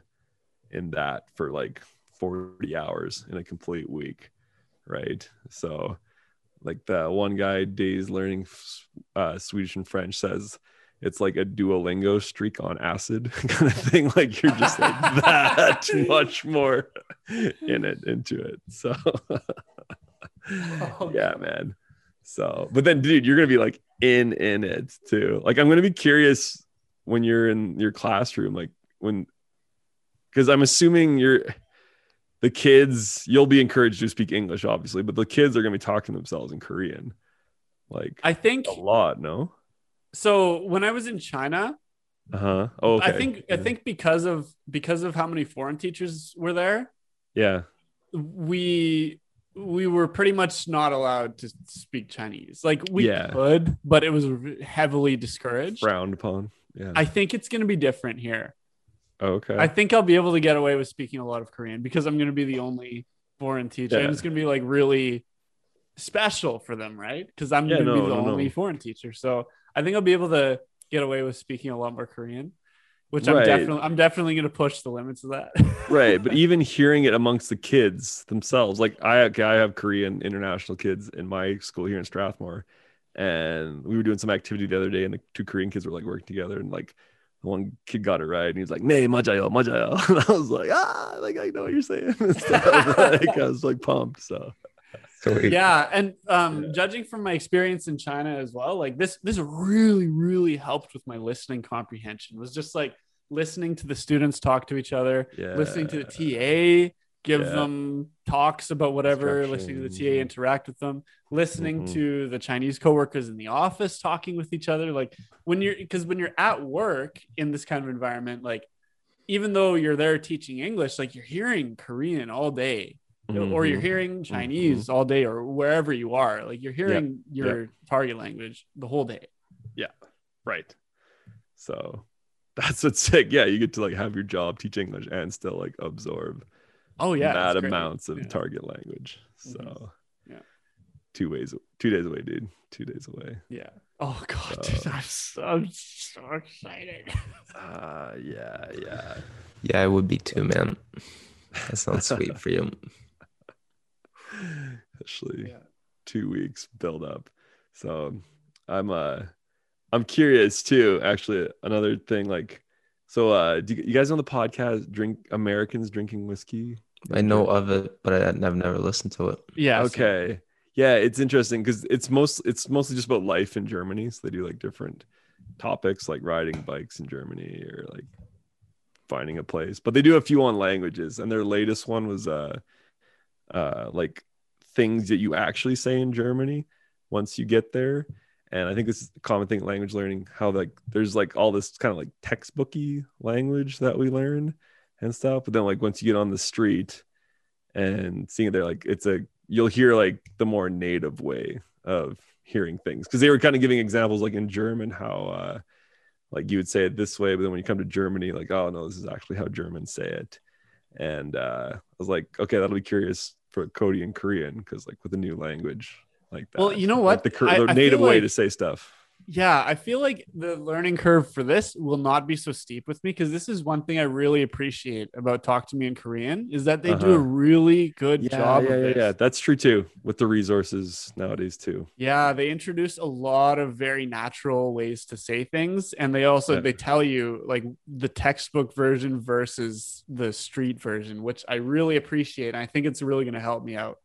in that for like forty hours in a complete week, right? So like the one guy days learning uh Swedish and French says it's like a Duolingo streak on acid kind of thing. Like you're just like that much more in it into it. So yeah, man. So but then dude, you're gonna be like in in it too. Like I'm gonna be curious when you're in your classroom, like when, because I'm assuming you're the kids, you'll be encouraged to speak English, obviously, but the kids are going to be talking to themselves in Korean. Like, I think a lot. No. So when I was in China, uh huh. Oh, okay. I think yeah. I think because of because of how many foreign teachers were there. Yeah. We we were pretty much not allowed to speak Chinese. Like we yeah. could, but it was heavily discouraged, frowned upon. Yeah. I think it's going to be different here. Okay. I think I'll be able to get away with speaking a lot of Korean because I'm going to be the only foreign teacher. Yeah. And it's going to be like really special for them, right? Because I'm yeah, going to no, be the no, only no. foreign teacher. So I think I'll be able to get away with speaking a lot more Korean, which right. I'm definitely I'm definitely going to push the limits of that. Right. But even hearing it amongst the kids themselves, like I, okay, I have Korean international kids in my school here in Strathmore. And we were doing some activity the other day, and the two Korean kids were like working together, and like one kid got it right, and he was like, "Nay, majayo, majayo," and I was like, "Ah, like I know what you're saying." And stuff. Like, I was like pumped. So, Sweet. yeah, and um, yeah. judging from my experience in China as well, like this, this really, really helped with my listening comprehension. It was just like listening to the students talk to each other, yeah. listening to the T A. Give yeah. them talks about whatever, listening to the T A interact with them, listening mm-hmm. to the Chinese coworkers in the office talking with each other. Like when you're, because when you're at work in this kind of environment, like even though you're there teaching English, like you're hearing Korean all day, mm-hmm. or you're hearing Chinese mm-hmm. all day, or wherever you are, like you're hearing yeah. your yeah. target language the whole day. Yeah, right. So that's what's sick. Yeah, you get to like have your job, teach English, and still like absorb. Oh yeah, bad amounts of yeah. target language. So mm-hmm. yeah, two ways, two days away, dude. Two days away. Yeah. Oh god, so. Dude, I'm so, I'm so excited. Uh yeah, yeah, yeah. I would be too, man. That sounds sweet for you. Actually, yeah. two weeks build up. So I'm uh, I'm curious too. Actually, another thing like. So, uh, do you guys know the podcast "Drink Americans Drinking Whiskey"? I know of it, but I, I've never listened to it. Yeah. Okay. Yeah, it's interesting because it's most it's mostly just about life in Germany. So they do like different topics like riding bikes in Germany or like finding a place, but they do a few on languages, and their latest one was uh uh like things that you actually say in Germany once you get there. And I think this is a common thing in language learning, how like there's like all this kind of like textbooky language that we learn and stuff, but then like once you get on the street and seeing it there, like it's a you'll hear like the more native way of hearing things, because they were kind of giving examples like in German how uh like you would say it this way, but then when you come to Germany, like, oh no, this is actually how Germans say it. And uh I was like, okay, that'll be curious for Cody in Korean, because like with a new language like that, well, you know what, like the, I, the native I feel way like, to say stuff. Yeah, I feel like the learning curve for this will not be so steep with me, because this is one thing I really appreciate about Talk to Me in Korean is that they uh-huh. do a really good yeah, job. Yeah, of yeah, yeah, that's true too with the resources nowadays too. Yeah, they introduce a lot of very natural ways to say things, and they also yeah. they tell you like the textbook version versus the street version, which I really appreciate, and I think it's really going to help me out.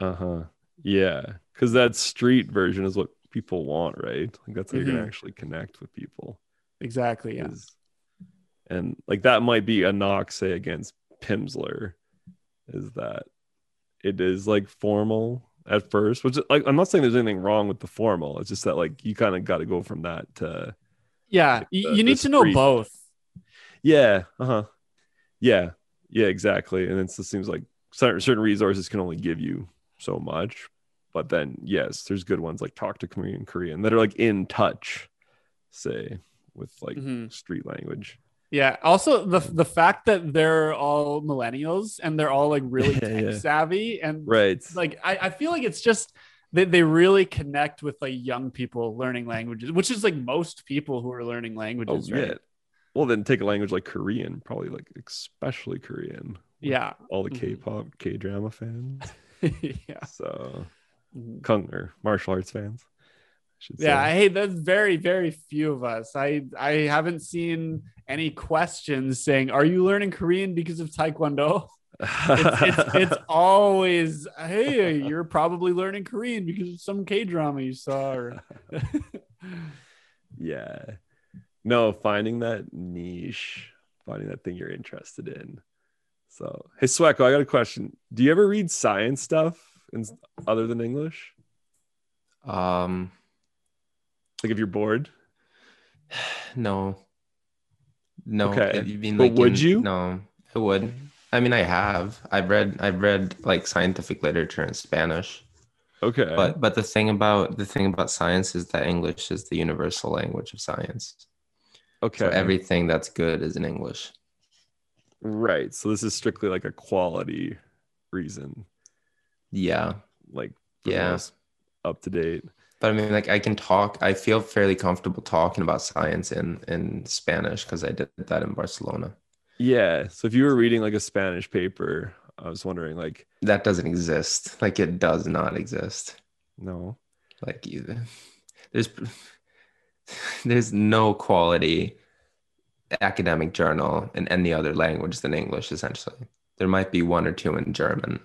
Uh huh. Yeah, because that street version is what people want, right? Like that's how mm-hmm. you're gonna actually connect with people. Exactly. Yeah. Is, and like that might be a knock, say, against Pimsleur, is that it is like formal at first, which like I'm not saying there's anything wrong with the formal. It's just that like you kind of got to go from that to yeah, like, the, you need to know both. Yeah. Uh huh. Yeah. Yeah. Exactly. And it just seems like certain resources can only give you so much. But then, yes, there's good ones like Talk to Me in Korean that are like in touch, say, with like mm-hmm. street language. Yeah. Also, the the fact that they're all millennials and they're all like really tech yeah. savvy. And right. like, I, I feel like it's just that they, they really connect with like young people learning languages, which is like most people who are learning languages. Oh, right? Yeah. Well, then take a language like Korean, probably like especially Korean. Yeah. All the K-pop, mm-hmm. K-drama fans. yeah. So... Kung or martial arts fans, I should say. Yeah, hey, that's very, very few of us. I I haven't seen any questions saying, "Are you learning Korean because of Taekwondo?" it's, it's, it's always, "Hey, you're probably learning Korean because of some K drama you saw." Or... yeah, no, finding that niche, finding that thing you're interested in. So, hey, Sweco, I got a question. Do you ever read science stuff? In, other than English, um like if you're bored? No no Okay, you mean like but would in, you no I would I mean I have I've read I've read like scientific literature in Spanish. Okay, but but the thing about the thing about science is that English is the universal language of science. Okay, so everything that's good is in English, right? So this is strictly like a quality reason. Yeah, like yeah, up to date. But I mean, like I can talk. I feel fairly comfortable talking about science in in Spanish because I did that in Barcelona. Yeah. So if you were reading like a Spanish paper, I was wondering like that doesn't exist. Like it does not exist. No. Like either there's there's no quality academic journal in any other language than English. Essentially, there might be one or two in German.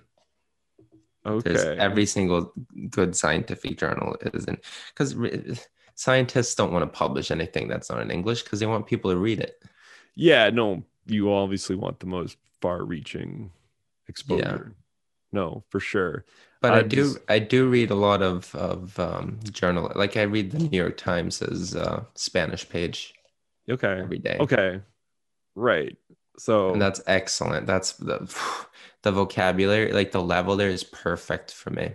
Okay. There's every single good scientific journal isn't, because re- scientists don't want to publish anything that's not in English because they want people to read it. Yeah, no, you obviously want the most far-reaching exposure. Yeah. No, for sure. But I'm I do, just... I do read a lot of of um, journal. Like I read the New York Times' uh, Spanish page. Okay. Every day. Okay. Right. So and that's excellent. That's the. The vocabulary, like the level there is perfect for me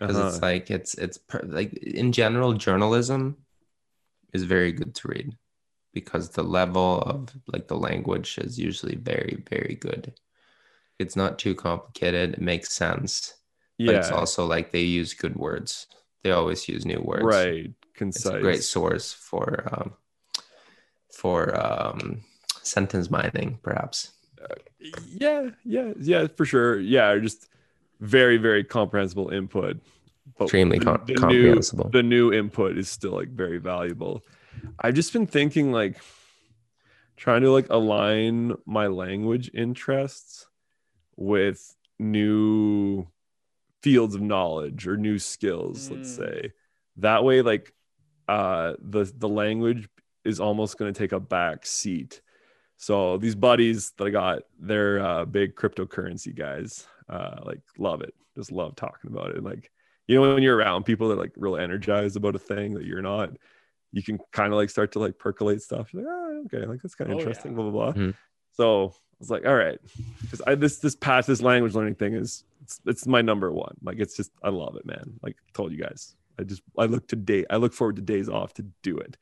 because uh-huh. it's like it's it's per- like in general journalism is very good to read because the level of like the language is usually very, very good. It's not too complicated. It makes sense. Yeah. But it's also like they use good words. They always use new words. Right. Concise. It's a great source for um, for um, sentence mining, perhaps. yeah yeah yeah for sure. Yeah, just very, very comprehensible input, but extremely the, com- the comprehensible new, the new input is still like very valuable. I've just been thinking like trying to like align my language interests with new fields of knowledge or new skills, mm. let's say. That way like uh, the the language is almost going to take a back seat. So these buddies that I got, they're uh, big cryptocurrency guys. Uh, like love it, just love talking about it. Like, you know, when you're around people that are like real energized about a thing that you're not, you can kind of like start to like percolate stuff. You're like, oh, okay, like that's kind of oh, interesting, yeah. blah blah blah. Mm-hmm. So I was like, all right, because I this this past this language learning thing is it's, it's my number one. Like it's just I love it, man. Like I told you guys, I just I look to day I look forward to days off to do it.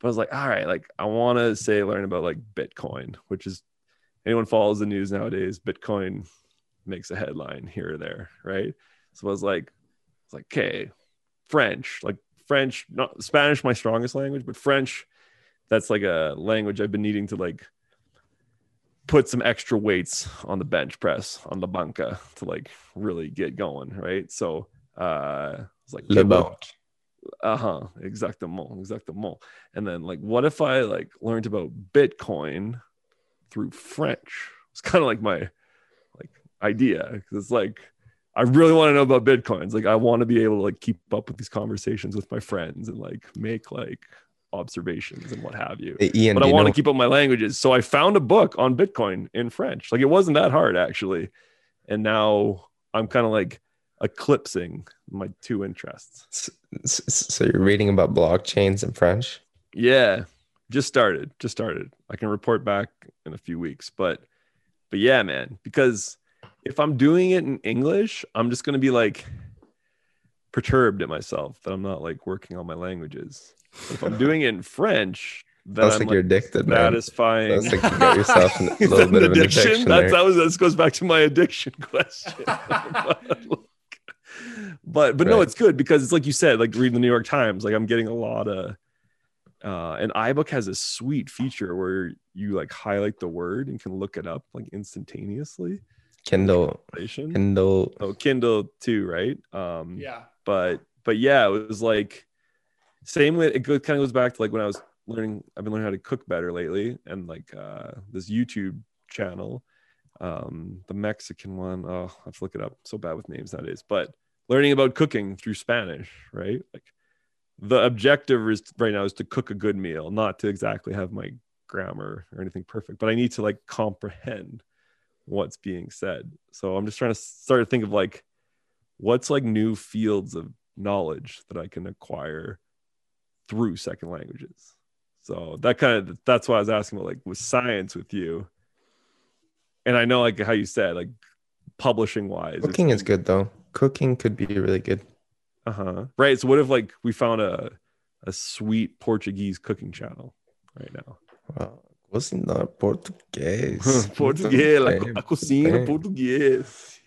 But I was like, all right, like I want to say learn about like Bitcoin, which is anyone follows the news nowadays, Bitcoin makes a headline here or there, right? So I was like, it's like okay, French, like French, not Spanish, my strongest language, but French, that's like a language I've been needing to like put some extra weights on the bench press, on the banca to like really get going, right? So uh, it's like le bon. Uh-huh, exactement, exactement. And then like, what if I like learned about Bitcoin through French? It's kind of like my like idea, because it's like I really want to know about Bitcoins. Like I want to be able to like keep up with these conversations with my friends and like make like observations and what have you. Hey, Ian, but I want know- to keep up my languages. So I found a book on Bitcoin in French. Like it wasn't that hard actually. And now I'm kind of like eclipsing my two interests. So, so you're reading about blockchains in French? Yeah, just started, just started. I can report back in a few weeks, but, but yeah, man, because if I'm doing it in English, I'm just going to be like perturbed at myself that I'm not like working on my languages. If I'm doing it in French, then that's I'm like, like you're addicted, satisfying. Man. That's like you got yourself a little bit of an addiction. addiction that's that was this goes back to my addiction question. But but right. No, it's good because it's like you said, like reading the New York Times, like I'm getting a lot of uh an iBook has a sweet feature where you like highlight the word and can look it up like instantaneously. Kindle. Kindle. Oh, Kindle too, right? Um yeah. But but yeah, it was like same with it kind of goes back to like when I was learning, I've been learning how to cook better lately, and like uh this YouTube channel, um, the Mexican one. Oh, I have to look it up. So bad with names nowadays, but learning about cooking through Spanish, right? Like the objective is right now is to cook a good meal, not to exactly have my grammar or anything perfect, but I need to like comprehend what's being said. So I'm just trying to start to think of like what's like new fields of knowledge that I can acquire through second languages. So that kind of that's why I was asking about like with science with you. And I know like how you said like publishing wise, cooking is good though. Cooking could be really good. Uh huh. Right. So what if like we found a a sweet Portuguese cooking channel right now? Wow. Cocina Portuguese. Portuguese, la, la cocina Portuguese.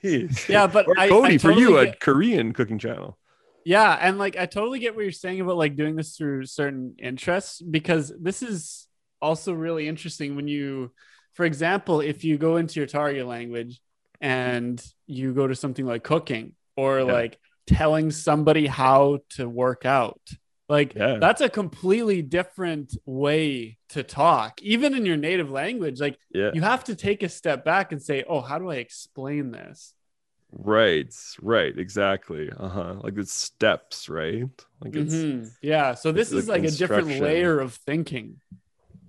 Yeah, but or I, Cody, I totally for you, get... a Korean cooking channel. Yeah, and like I totally get what you're saying about like doing this through certain interests, because this is also really interesting when you, for example, if you go into your target language and you go to something like cooking or yeah. like telling somebody how to work out. Like yeah. that's a completely different way to talk, even in your native language. Like yeah. you have to take a step back and say, oh, how do I explain this? Right. Right. Exactly. Uh-huh. Like it's steps, right? Like it's mm-hmm. yeah. So this is like a different layer of thinking,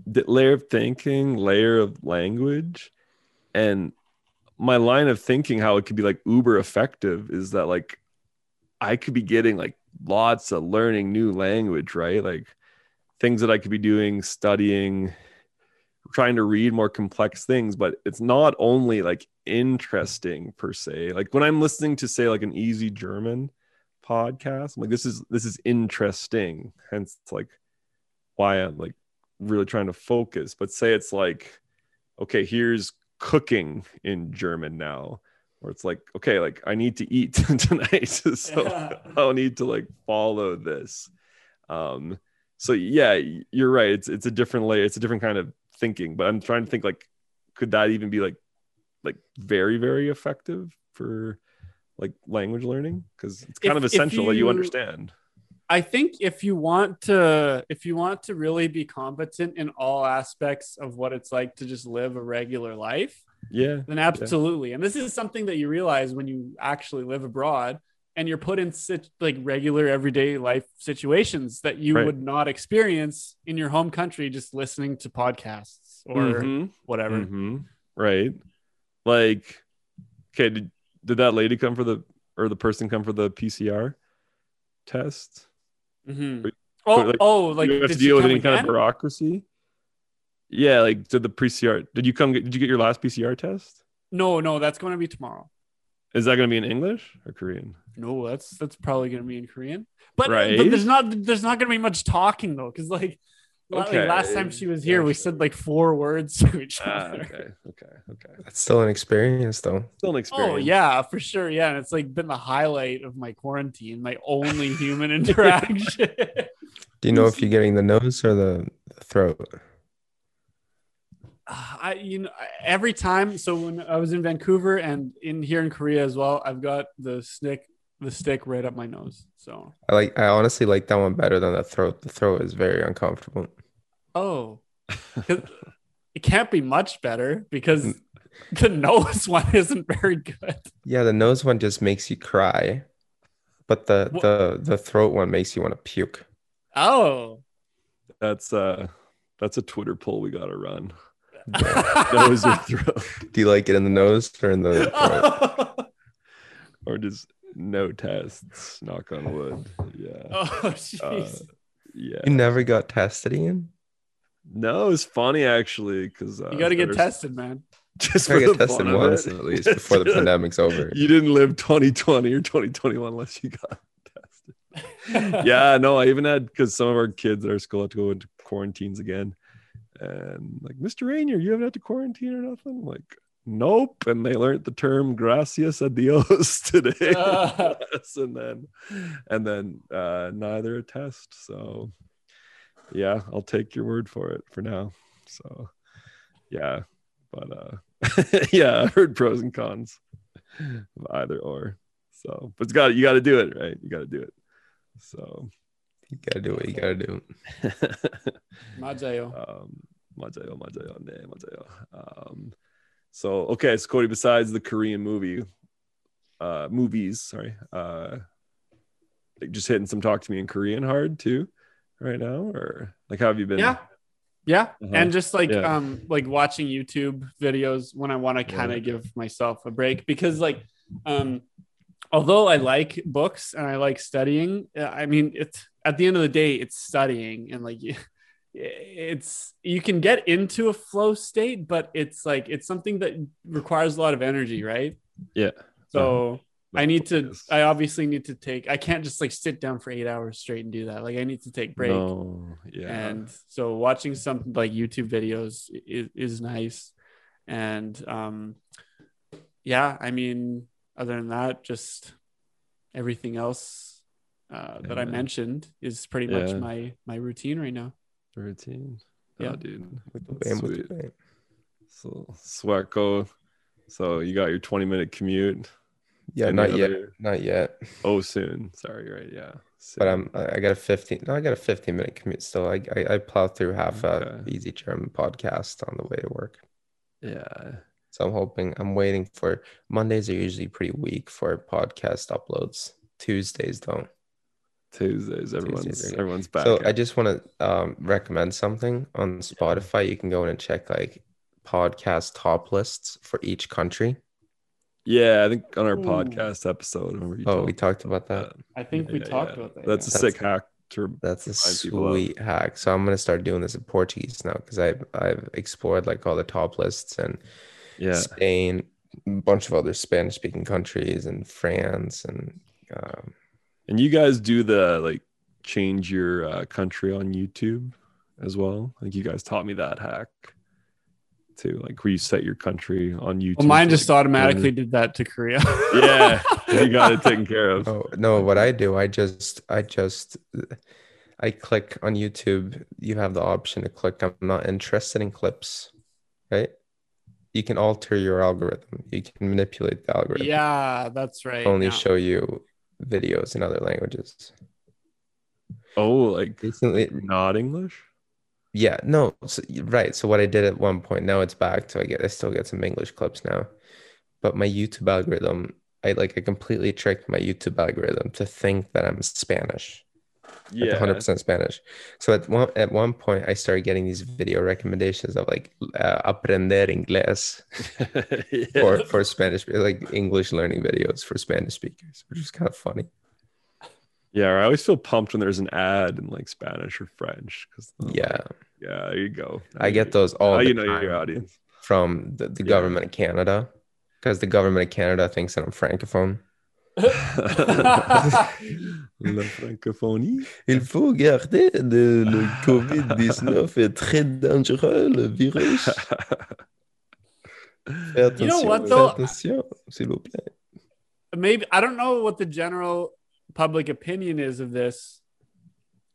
the layer of thinking, layer of language. And my line of thinking, how it could be like uber effective is that like, I could be getting like lots of learning new language, right? Like things that I could be doing, studying, trying to read more complex things, but it's not only like interesting per se. Like when I'm listening to say like an Easy German podcast, I'm like, this is, this is interesting. Hence it's like why I'm like really trying to focus, but say it's like, okay, here's cooking in German now. Or it's like, okay, like I need to eat tonight, so yeah. I'll need to like follow this. Um, so yeah, you're right. It's it's a different layer. It's a different kind of thinking. But I'm trying to think like, could that even be like, like very very effective for like language learning? Because it's kind if, of essential you, that you understand. I think if you want to, if you want to really be competent in all aspects of what it's like to just live a regular life. Yeah, then absolutely. Yeah. And this is something that you realize when you actually live abroad and you're put in such like regular everyday life situations that you right. would not experience in your home country, just listening to podcasts or mm-hmm. whatever. Mm-hmm. Right. Like, okay. Did, did that lady come for the, or the person come for the P C R test? Mm-hmm. Or, oh, like, oh, like you have to deal with any again? kind of bureaucracy. Yeah. Like did the P C R, did you come, did you get your last P C R test? No, no, that's going to be tomorrow. Is that going to be in English or Korean? No, that's that's probably going to be in Korean. But, right? but there's not there's not going to be much talking though, because like, okay. like last time she was here, yeah, we sure. said like four words to each other. Ah, okay, okay, okay. That's still an experience though. Still an experience. Oh yeah, for sure. Yeah, and it's like been the highlight of my quarantine, my only human interaction. Do you know if you're getting the nose or the throat? I, you know, every time. So when I was in Vancouver and in here in Korea as well, I've got the stick, the stick right up my nose. So I like, I honestly like that one better than the throat. The throat is very uncomfortable. Oh, it can't be much better because the nose one isn't very good. Yeah. The nose one just makes you cry, but the, well, the, the throat one makes you want to puke. Oh, that's uh that's a Twitter poll we got to run. Nose or throat. Do you like it in the nose or in the throat? Or just no tests, knock on wood. Yeah. Oh jeez. Uh, yeah. You never got tested, Ian? No, it's funny actually because uh, you gotta get tested, man. Just for get tested once at least before the pandemic's over. You didn't live twenty twenty or twenty twenty-one unless you got tested. Yeah, no, I even had, because some of our kids at our school had to go into quarantines again. And like, Mister Rainier, you haven't had to quarantine or nothing? I'm like, nope. And they learned the term gracias adios today. Uh. and then and then uh neither a test. So yeah, I'll take your word for it for now. So yeah, but uh yeah, I heard pros and cons of either or. So but it's got you gotta do it, right? You gotta do it. So you gotta do what you gotta do. Majayo. Um, Majayo, Majayo, ne, Majayo. Um, so okay, so Cody, besides the Korean movie, uh, movies, sorry, uh, like just hitting some Talk to Me in Korean hard too, right now, or like how have you been? Yeah, yeah, uh-huh. and just like yeah. um, like watching YouTube videos when I want to kind of yeah. give myself a break because like um, although I like books and I like studying, I mean it's. At the end of the day, it's studying and like it's you can get into a flow state, but it's like it's something that requires a lot of energy, right? Yeah. So yeah. I need to I obviously need to take I can't just like sit down for eight hours straight and do that. Like I need to take break. No. Yeah. And so watching some like YouTube videos is, is nice. And um yeah, I mean, other than that, just everything else. Uh, that yeah. I mentioned is pretty yeah. much my my routine right now. Routine, yeah, oh, dude. That's sweet. So Sweco, so you got your twenty minute commute? Yeah, Any not other... yet, not yet. Oh, soon. Sorry, right? Yeah, soon. But I'm I got a fifteen. No, I got a fifteen minute commute. So I I, I plowed through half okay. a Easy German podcast on the way to work. Yeah. So I'm hoping I'm waiting for Mondays are usually pretty weak for podcast uploads. Tuesdays don't. Tuesdays, everyone's Tuesdays everyone's back. So out. I just want to um, recommend something on Spotify. You can go in and check like podcast top lists for each country. Yeah, I think on our Ooh. podcast episode. We oh, talked we talked about that. that. I think yeah, we yeah, talked yeah. about that. That's yeah. a that's sick a, hack. To that's a sweet hack. So I'm gonna start doing this in Portuguese now because I've I've explored like all the top lists and yeah, Spain, a bunch of other Spanish speaking countries, and France and. Um, And you guys do the like change your uh, country on YouTube as well. Like you guys taught me that hack too. Like where you set your country on YouTube. Well, mine just automatically did that to Korea. Yeah, you got it taken care of. Oh, no, what I do, I just, I just, I click on YouTube. You have the option to click. I'm not interested in clips, right? You can alter your algorithm. You can manipulate the algorithm. Yeah, that's right. Only yeah. show you. Videos in other languages. Oh, like recently, not English. Yeah, no, so, right. So what I did at one point, now it's back. So I get, I still get some English clips now, but my YouTube algorithm, I like I completely tricked my YouTube algorithm to think that I'm Spanish. Yeah, one hundred percent Spanish. So at one at one point, I started getting these video recommendations of like uh, aprender inglés yeah. for for Spanish, like English learning videos for Spanish speakers, which is kind of funny. Yeah, or I always feel pumped when there's an ad in like Spanish or French. Yeah, like, yeah, there you go. There I you get those all. Now the you know time your audience from the, the yeah. government of Canada, because the government of Canada thinks that I'm francophone. La francophonie. Il faut garder de le covid nineteen est très dangereux, le virus. You know what though? Attention, s'il vous plaît. Maybe I don't know what the general public opinion is of this,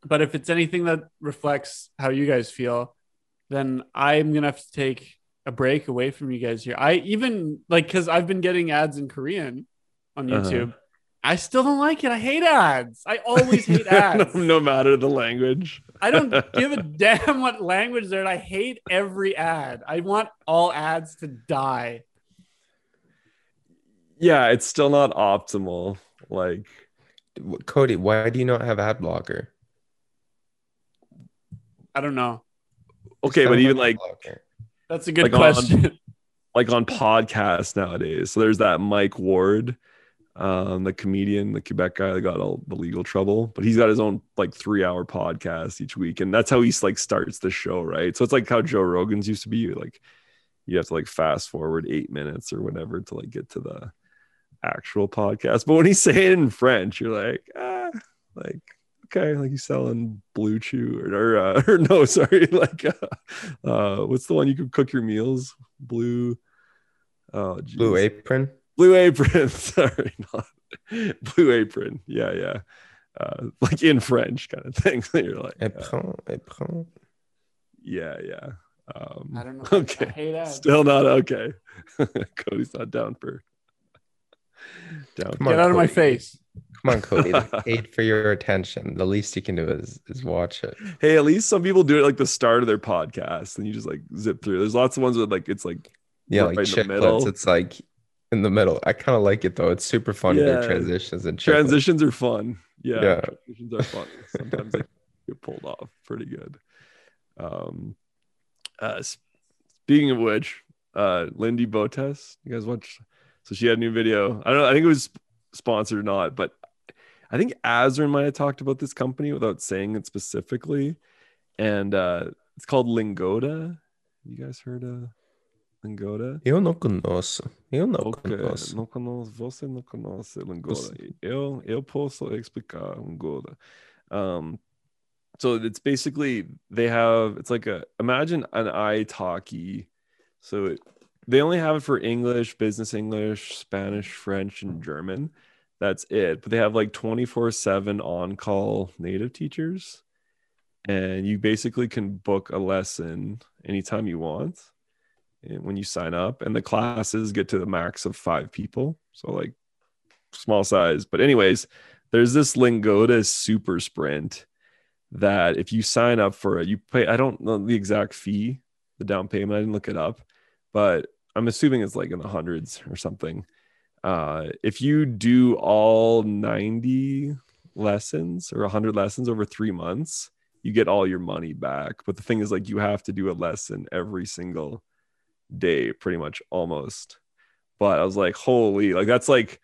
but if it's anything that reflects how you guys feel, then I'm gonna have to take a break away from you guys here. I even like because I've been getting ads in Korean on YouTube. Uh-huh. I still don't like it. I hate ads. I always hate ads. no, no matter the language. I don't give a damn what language they're in. I hate every ad. I want all ads to die. Yeah, it's still not optimal. Like, Cody, why do you not have ad blocker? I don't know. Okay, but even like... Blocker. That's a good like question. On, like on podcasts nowadays. So there's that Mike Ward, um the comedian, the Quebec guy that got all the legal trouble, but he's got his own like three hour podcast each week, and that's how he like starts the show, right? So it's like how Joe Rogan's used to be, like you have to like fast forward eight minutes or whatever to like get to the actual podcast. But when he's saying in French, you're like, ah, like okay, like he's selling Blue Chew or, or, uh, or no, sorry, like uh, uh what's the one you can cook your meals? Blue oh geez. Blue Apron. Blue Apron, sorry, not Blue Apron. Yeah, yeah, uh, like in French kind of thing. You're like, apron, uh, apron. Yeah, yeah. Um, I don't know. Okay, I hate ads. Still not okay. Cody's not down for. Down. Come on, Get out Cody. Of my face! Come on, Cody. I paid for your attention. The least you can do is is watch it. Hey, at least some people do it like the start of their podcast, and you just like zip through. There's lots of ones with like it's like yeah, right like in the middle. It's like. In the middle. I kind of like it though. It's super fun. Yeah. Their transitions and checklist. Transitions are fun. Yeah, yeah. Transitions are fun. Sometimes they get pulled off pretty good. Um, uh, speaking of which, uh, Lindy Botes, you guys watch? So she had a new video. I don't know. I think it was sponsored or not, but I think Azrin might have talked about this company without saying it specifically, and uh, it's called Lingoda. You guys heard of? Lingoda? Eu não conheço. Eu não okay. conheço. Não conheço. Você não conhece Lingoda. Eu, eu posso explicar Lingoda. Um, so it's basically they have it's like a imagine an iTalki. So it, they only have it for English, business English, Spanish, French, and German. That's it. But they have like twenty-four seven on-call native teachers, and you basically can book a lesson anytime you want. And when you sign up, and the classes get to the max of five people, so like small size. But anyways, there's this Lingoda Super Sprint that if you sign up for it, you pay. I don't know the exact fee, the down payment. I didn't look it up, but I'm assuming it's like in the hundreds or something. Uh, if you do all ninety lessons or one hundred lessons over three months, you get all your money back. But the thing is, like, you have to do a lesson every single day pretty much almost. But I was like, holy, like that's like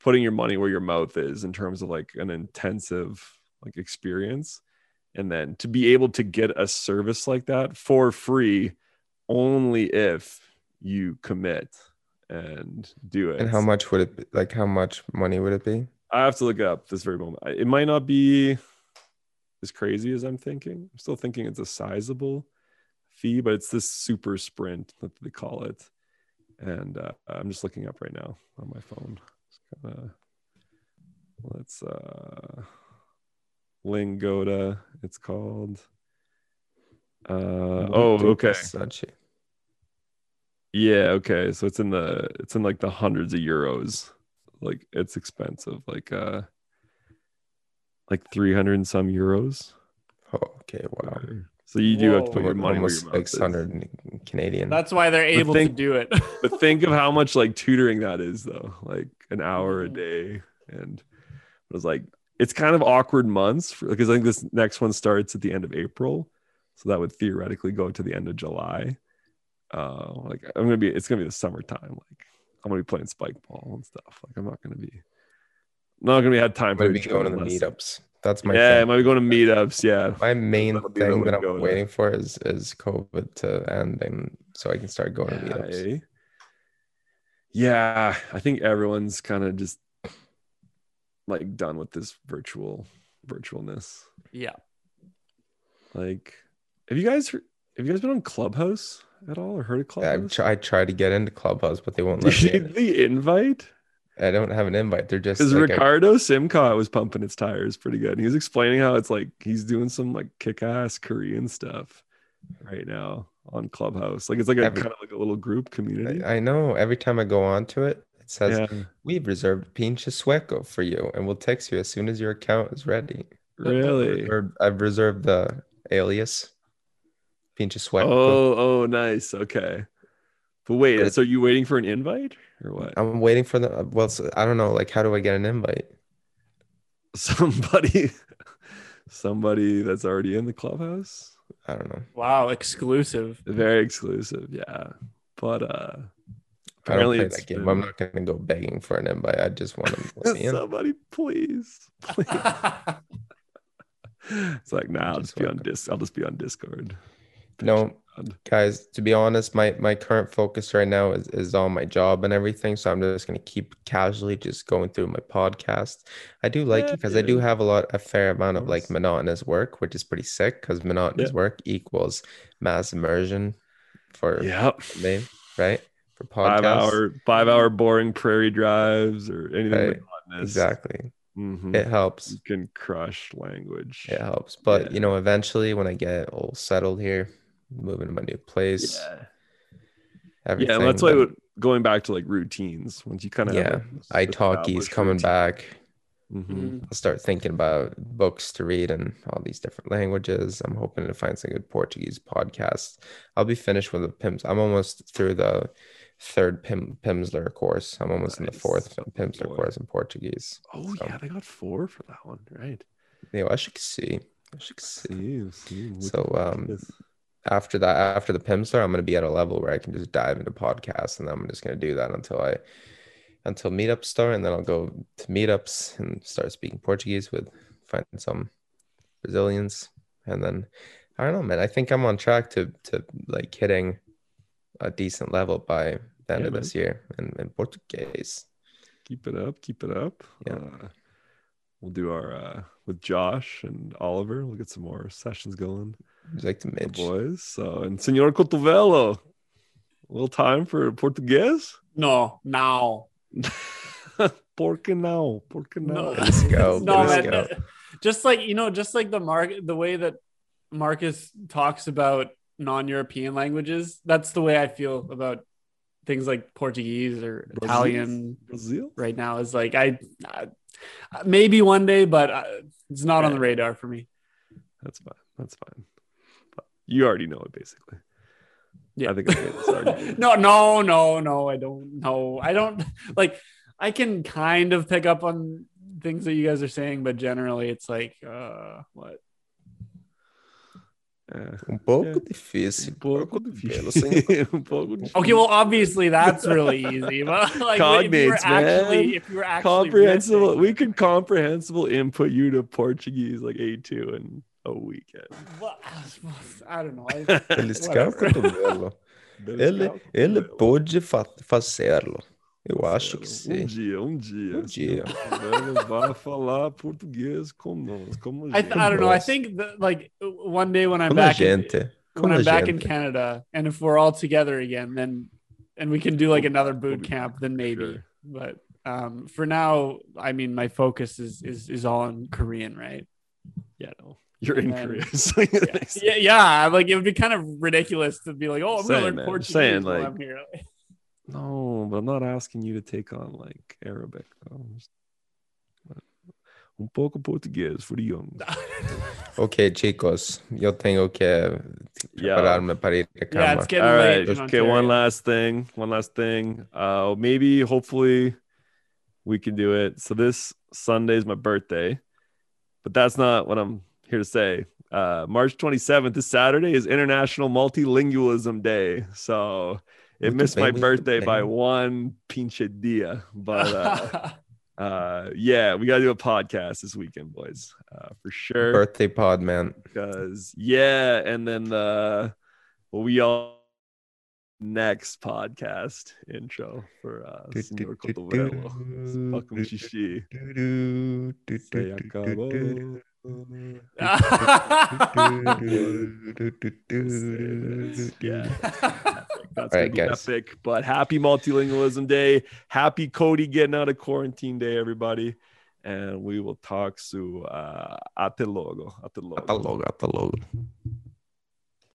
putting your money where your mouth is in terms of like an intensive like experience. And then to be able to get a service like that for free only if you commit and do it. And how much would it be? Like how much money would it be? I have to look it up this very moment. It might not be as crazy as I'm thinking. I'm still thinking it's a sizable fee, but it's this super sprint that they call it, and uh, I'm just looking up right now on my phone. Kinda, let's uh Lingoda, it's called. Uh oh, okay. Yeah, okay. So it's in the it's in like the hundreds of euros. Like it's expensive, like uh like three hundred and some euros. Oh, okay, wow. So you do Whoa. have to put your money where your mouth is. Almost six hundred Canadian. That's why they're able think, to do it. But think of how much like tutoring that is though, like an hour a day. And it was like, it's kind of awkward months for, because I think this next one starts at the end of April. So that would theoretically go to the end of July. Uh, like I'm going to be, it's going to be the summertime. Like I'm going to be playing spike ball and stuff. Like I'm not going to be, I'm not going to have time for going to the meetups. That's my yeah. Thing. I might be going to meetups. Yeah. My main thing that I'm waiting to. for is is COVID to end, and so I can start going yeah, to meetups. Eh? Yeah, I think everyone's kind of just like done with this virtual virtualness. Yeah. Like, have you guys have you guys been on Clubhouse at all, or heard of Clubhouse? I've tried, I tried to get into Clubhouse, but they won't let me in. The invite. I don't have an invite. They're just because like Ricardo a... Simca was pumping its tires pretty good. And he was explaining how it's like he's doing some like kick-ass Korean stuff right now on Clubhouse. Like it's like a every... kind of like a little group community. I, I know. Every time I go on to it, it says yeah. we've reserved Pinche Sweco for you, and we'll text you as soon as your account is ready. Really? Or I've reserved the alias Pinche Sweco. Oh, oh, nice. Okay. But wait, but so are you waiting for an invite or what? I'm waiting for the, well, so I don't know, like, how do I get an invite? Somebody, somebody that's already in the Clubhouse? I don't know. Wow, exclusive. Very exclusive, yeah. But uh, apparently it's been... I'm not going to go begging for an invite. I just want to let me in. Somebody, please, please. It's like, nah, I'll just be on Dis- I'll just be on Discord. No. Guys, to be honest, my my current focus right now is, is on my job and everything, so I'm just going to keep casually just going through my podcast. I do like yeah, it because yeah. I do have a lot a fair amount of like monotonous work, which is pretty sick because monotonous yeah. work equals mass immersion for yep. me, right? For podcasts. Five hour, five hour boring prairie drives or anything right. monotonous. Exactly. Mm-hmm. It helps. You can crush language. It helps. But, yeah. you know, eventually when I get all settled here, moving to my new place. Yeah, everything. yeah and that's why but, going back to like routines, once you kind of yeah, like, iTalki's coming routine. back. Mm-hmm. I'll start thinking about books to read and all these different languages. I'm hoping to find some good Portuguese podcasts. I'll be finished with the Pims. I'm almost through the third Pim Pimsleur course. I'm almost nice. in the fourth so Pimsleur boy. course in Portuguese. Oh so. yeah, they got four for that one, right? Yeah, well, I should see. I should see. see, see. So um. After that, after the Pimsleur, I'm going to be at a level where I can just dive into podcasts, and I'm just going to do that until I, until meetups start, and then I'll go to meetups and start speaking Portuguese with, find some Brazilians, and then I don't know, man. I think I'm on track to to like hitting a decent level by the end yeah, of man. this year in, in Portuguese. Keep it up, keep it up. Yeah, uh, we'll do our uh, with Josh and Oliver. We'll get some more sessions going. Just like to mention boys. So, and Senor Cotovelo, a little time for Portuguese? No, now. Por que now? Por que now? No. Let's go. No, Let's man, go. Just like, you know, just like the mark, the way that Marcus talks about non-European languages, that's the way I feel about things like Portuguese or Brazil? Italian Brazil? right now. Is like, I, I maybe one day, but I, it's not yeah. on the radar for me. That's fine. That's fine. You already know it, basically. Yeah. I think I no, no, no, no. I don't know. I don't like. I can kind of pick up on things that you guys are saying, but generally, it's like, uh, what? Un poco difícil. Un poco difícil. Okay, well, obviously that's really easy. But like, Cognates, if you were actually, man. If you were actually comprehensible, missing, we could comprehensible input you to Portuguese like A two and. A weekend. Well, I don't know. Ele escapa cotovelo. Ele, ele pode fazerlo. Eu acho que sim. Um dia, um dia. Um dia. Vai falar português conosco. Como I, I don't know. I think that, like one day when I'm Como back, in, when I'm back in Canada, and if we're all together again, then and we can do like another boot camp, then maybe. Sure. But um, for now, I mean, my focus is is is all on Korean, right? Yeah. No. You're and in then, Korea. So yeah, yeah, yeah, like it would be kind of ridiculous to be like, oh, I'm saying, gonna learn Portuguese saying, while like, I'm here. No, but I'm not asking you to take on like Arabic. Un poco portugués for the young. Okay, chicos, yo tengo que Yeah, yeah, it's getting all late. Right. Okay, one last thing. One last thing. Uh, maybe, hopefully, we can do it. So this Sunday is my birthday, but that's not what I'm here to say. Uh, March twenty-seventh, this Saturday, is International Multilingualism Day. So it missed my birthday by one pinche dia. But uh, uh, yeah, we got to do a podcast this weekend, boys, uh, for sure. Birthday pod, man. Because, yeah. And then the, well, we all next podcast intro for uh, Señor Cotovelo. Palgeumchi. Se acabó. Yeah. That's right, epic. But happy Multilingualism Day. Happy Cody getting out of quarantine day, everybody. And we will talk soon. Uh, Ate logo. Ate logo. Ate logo. Ate logo.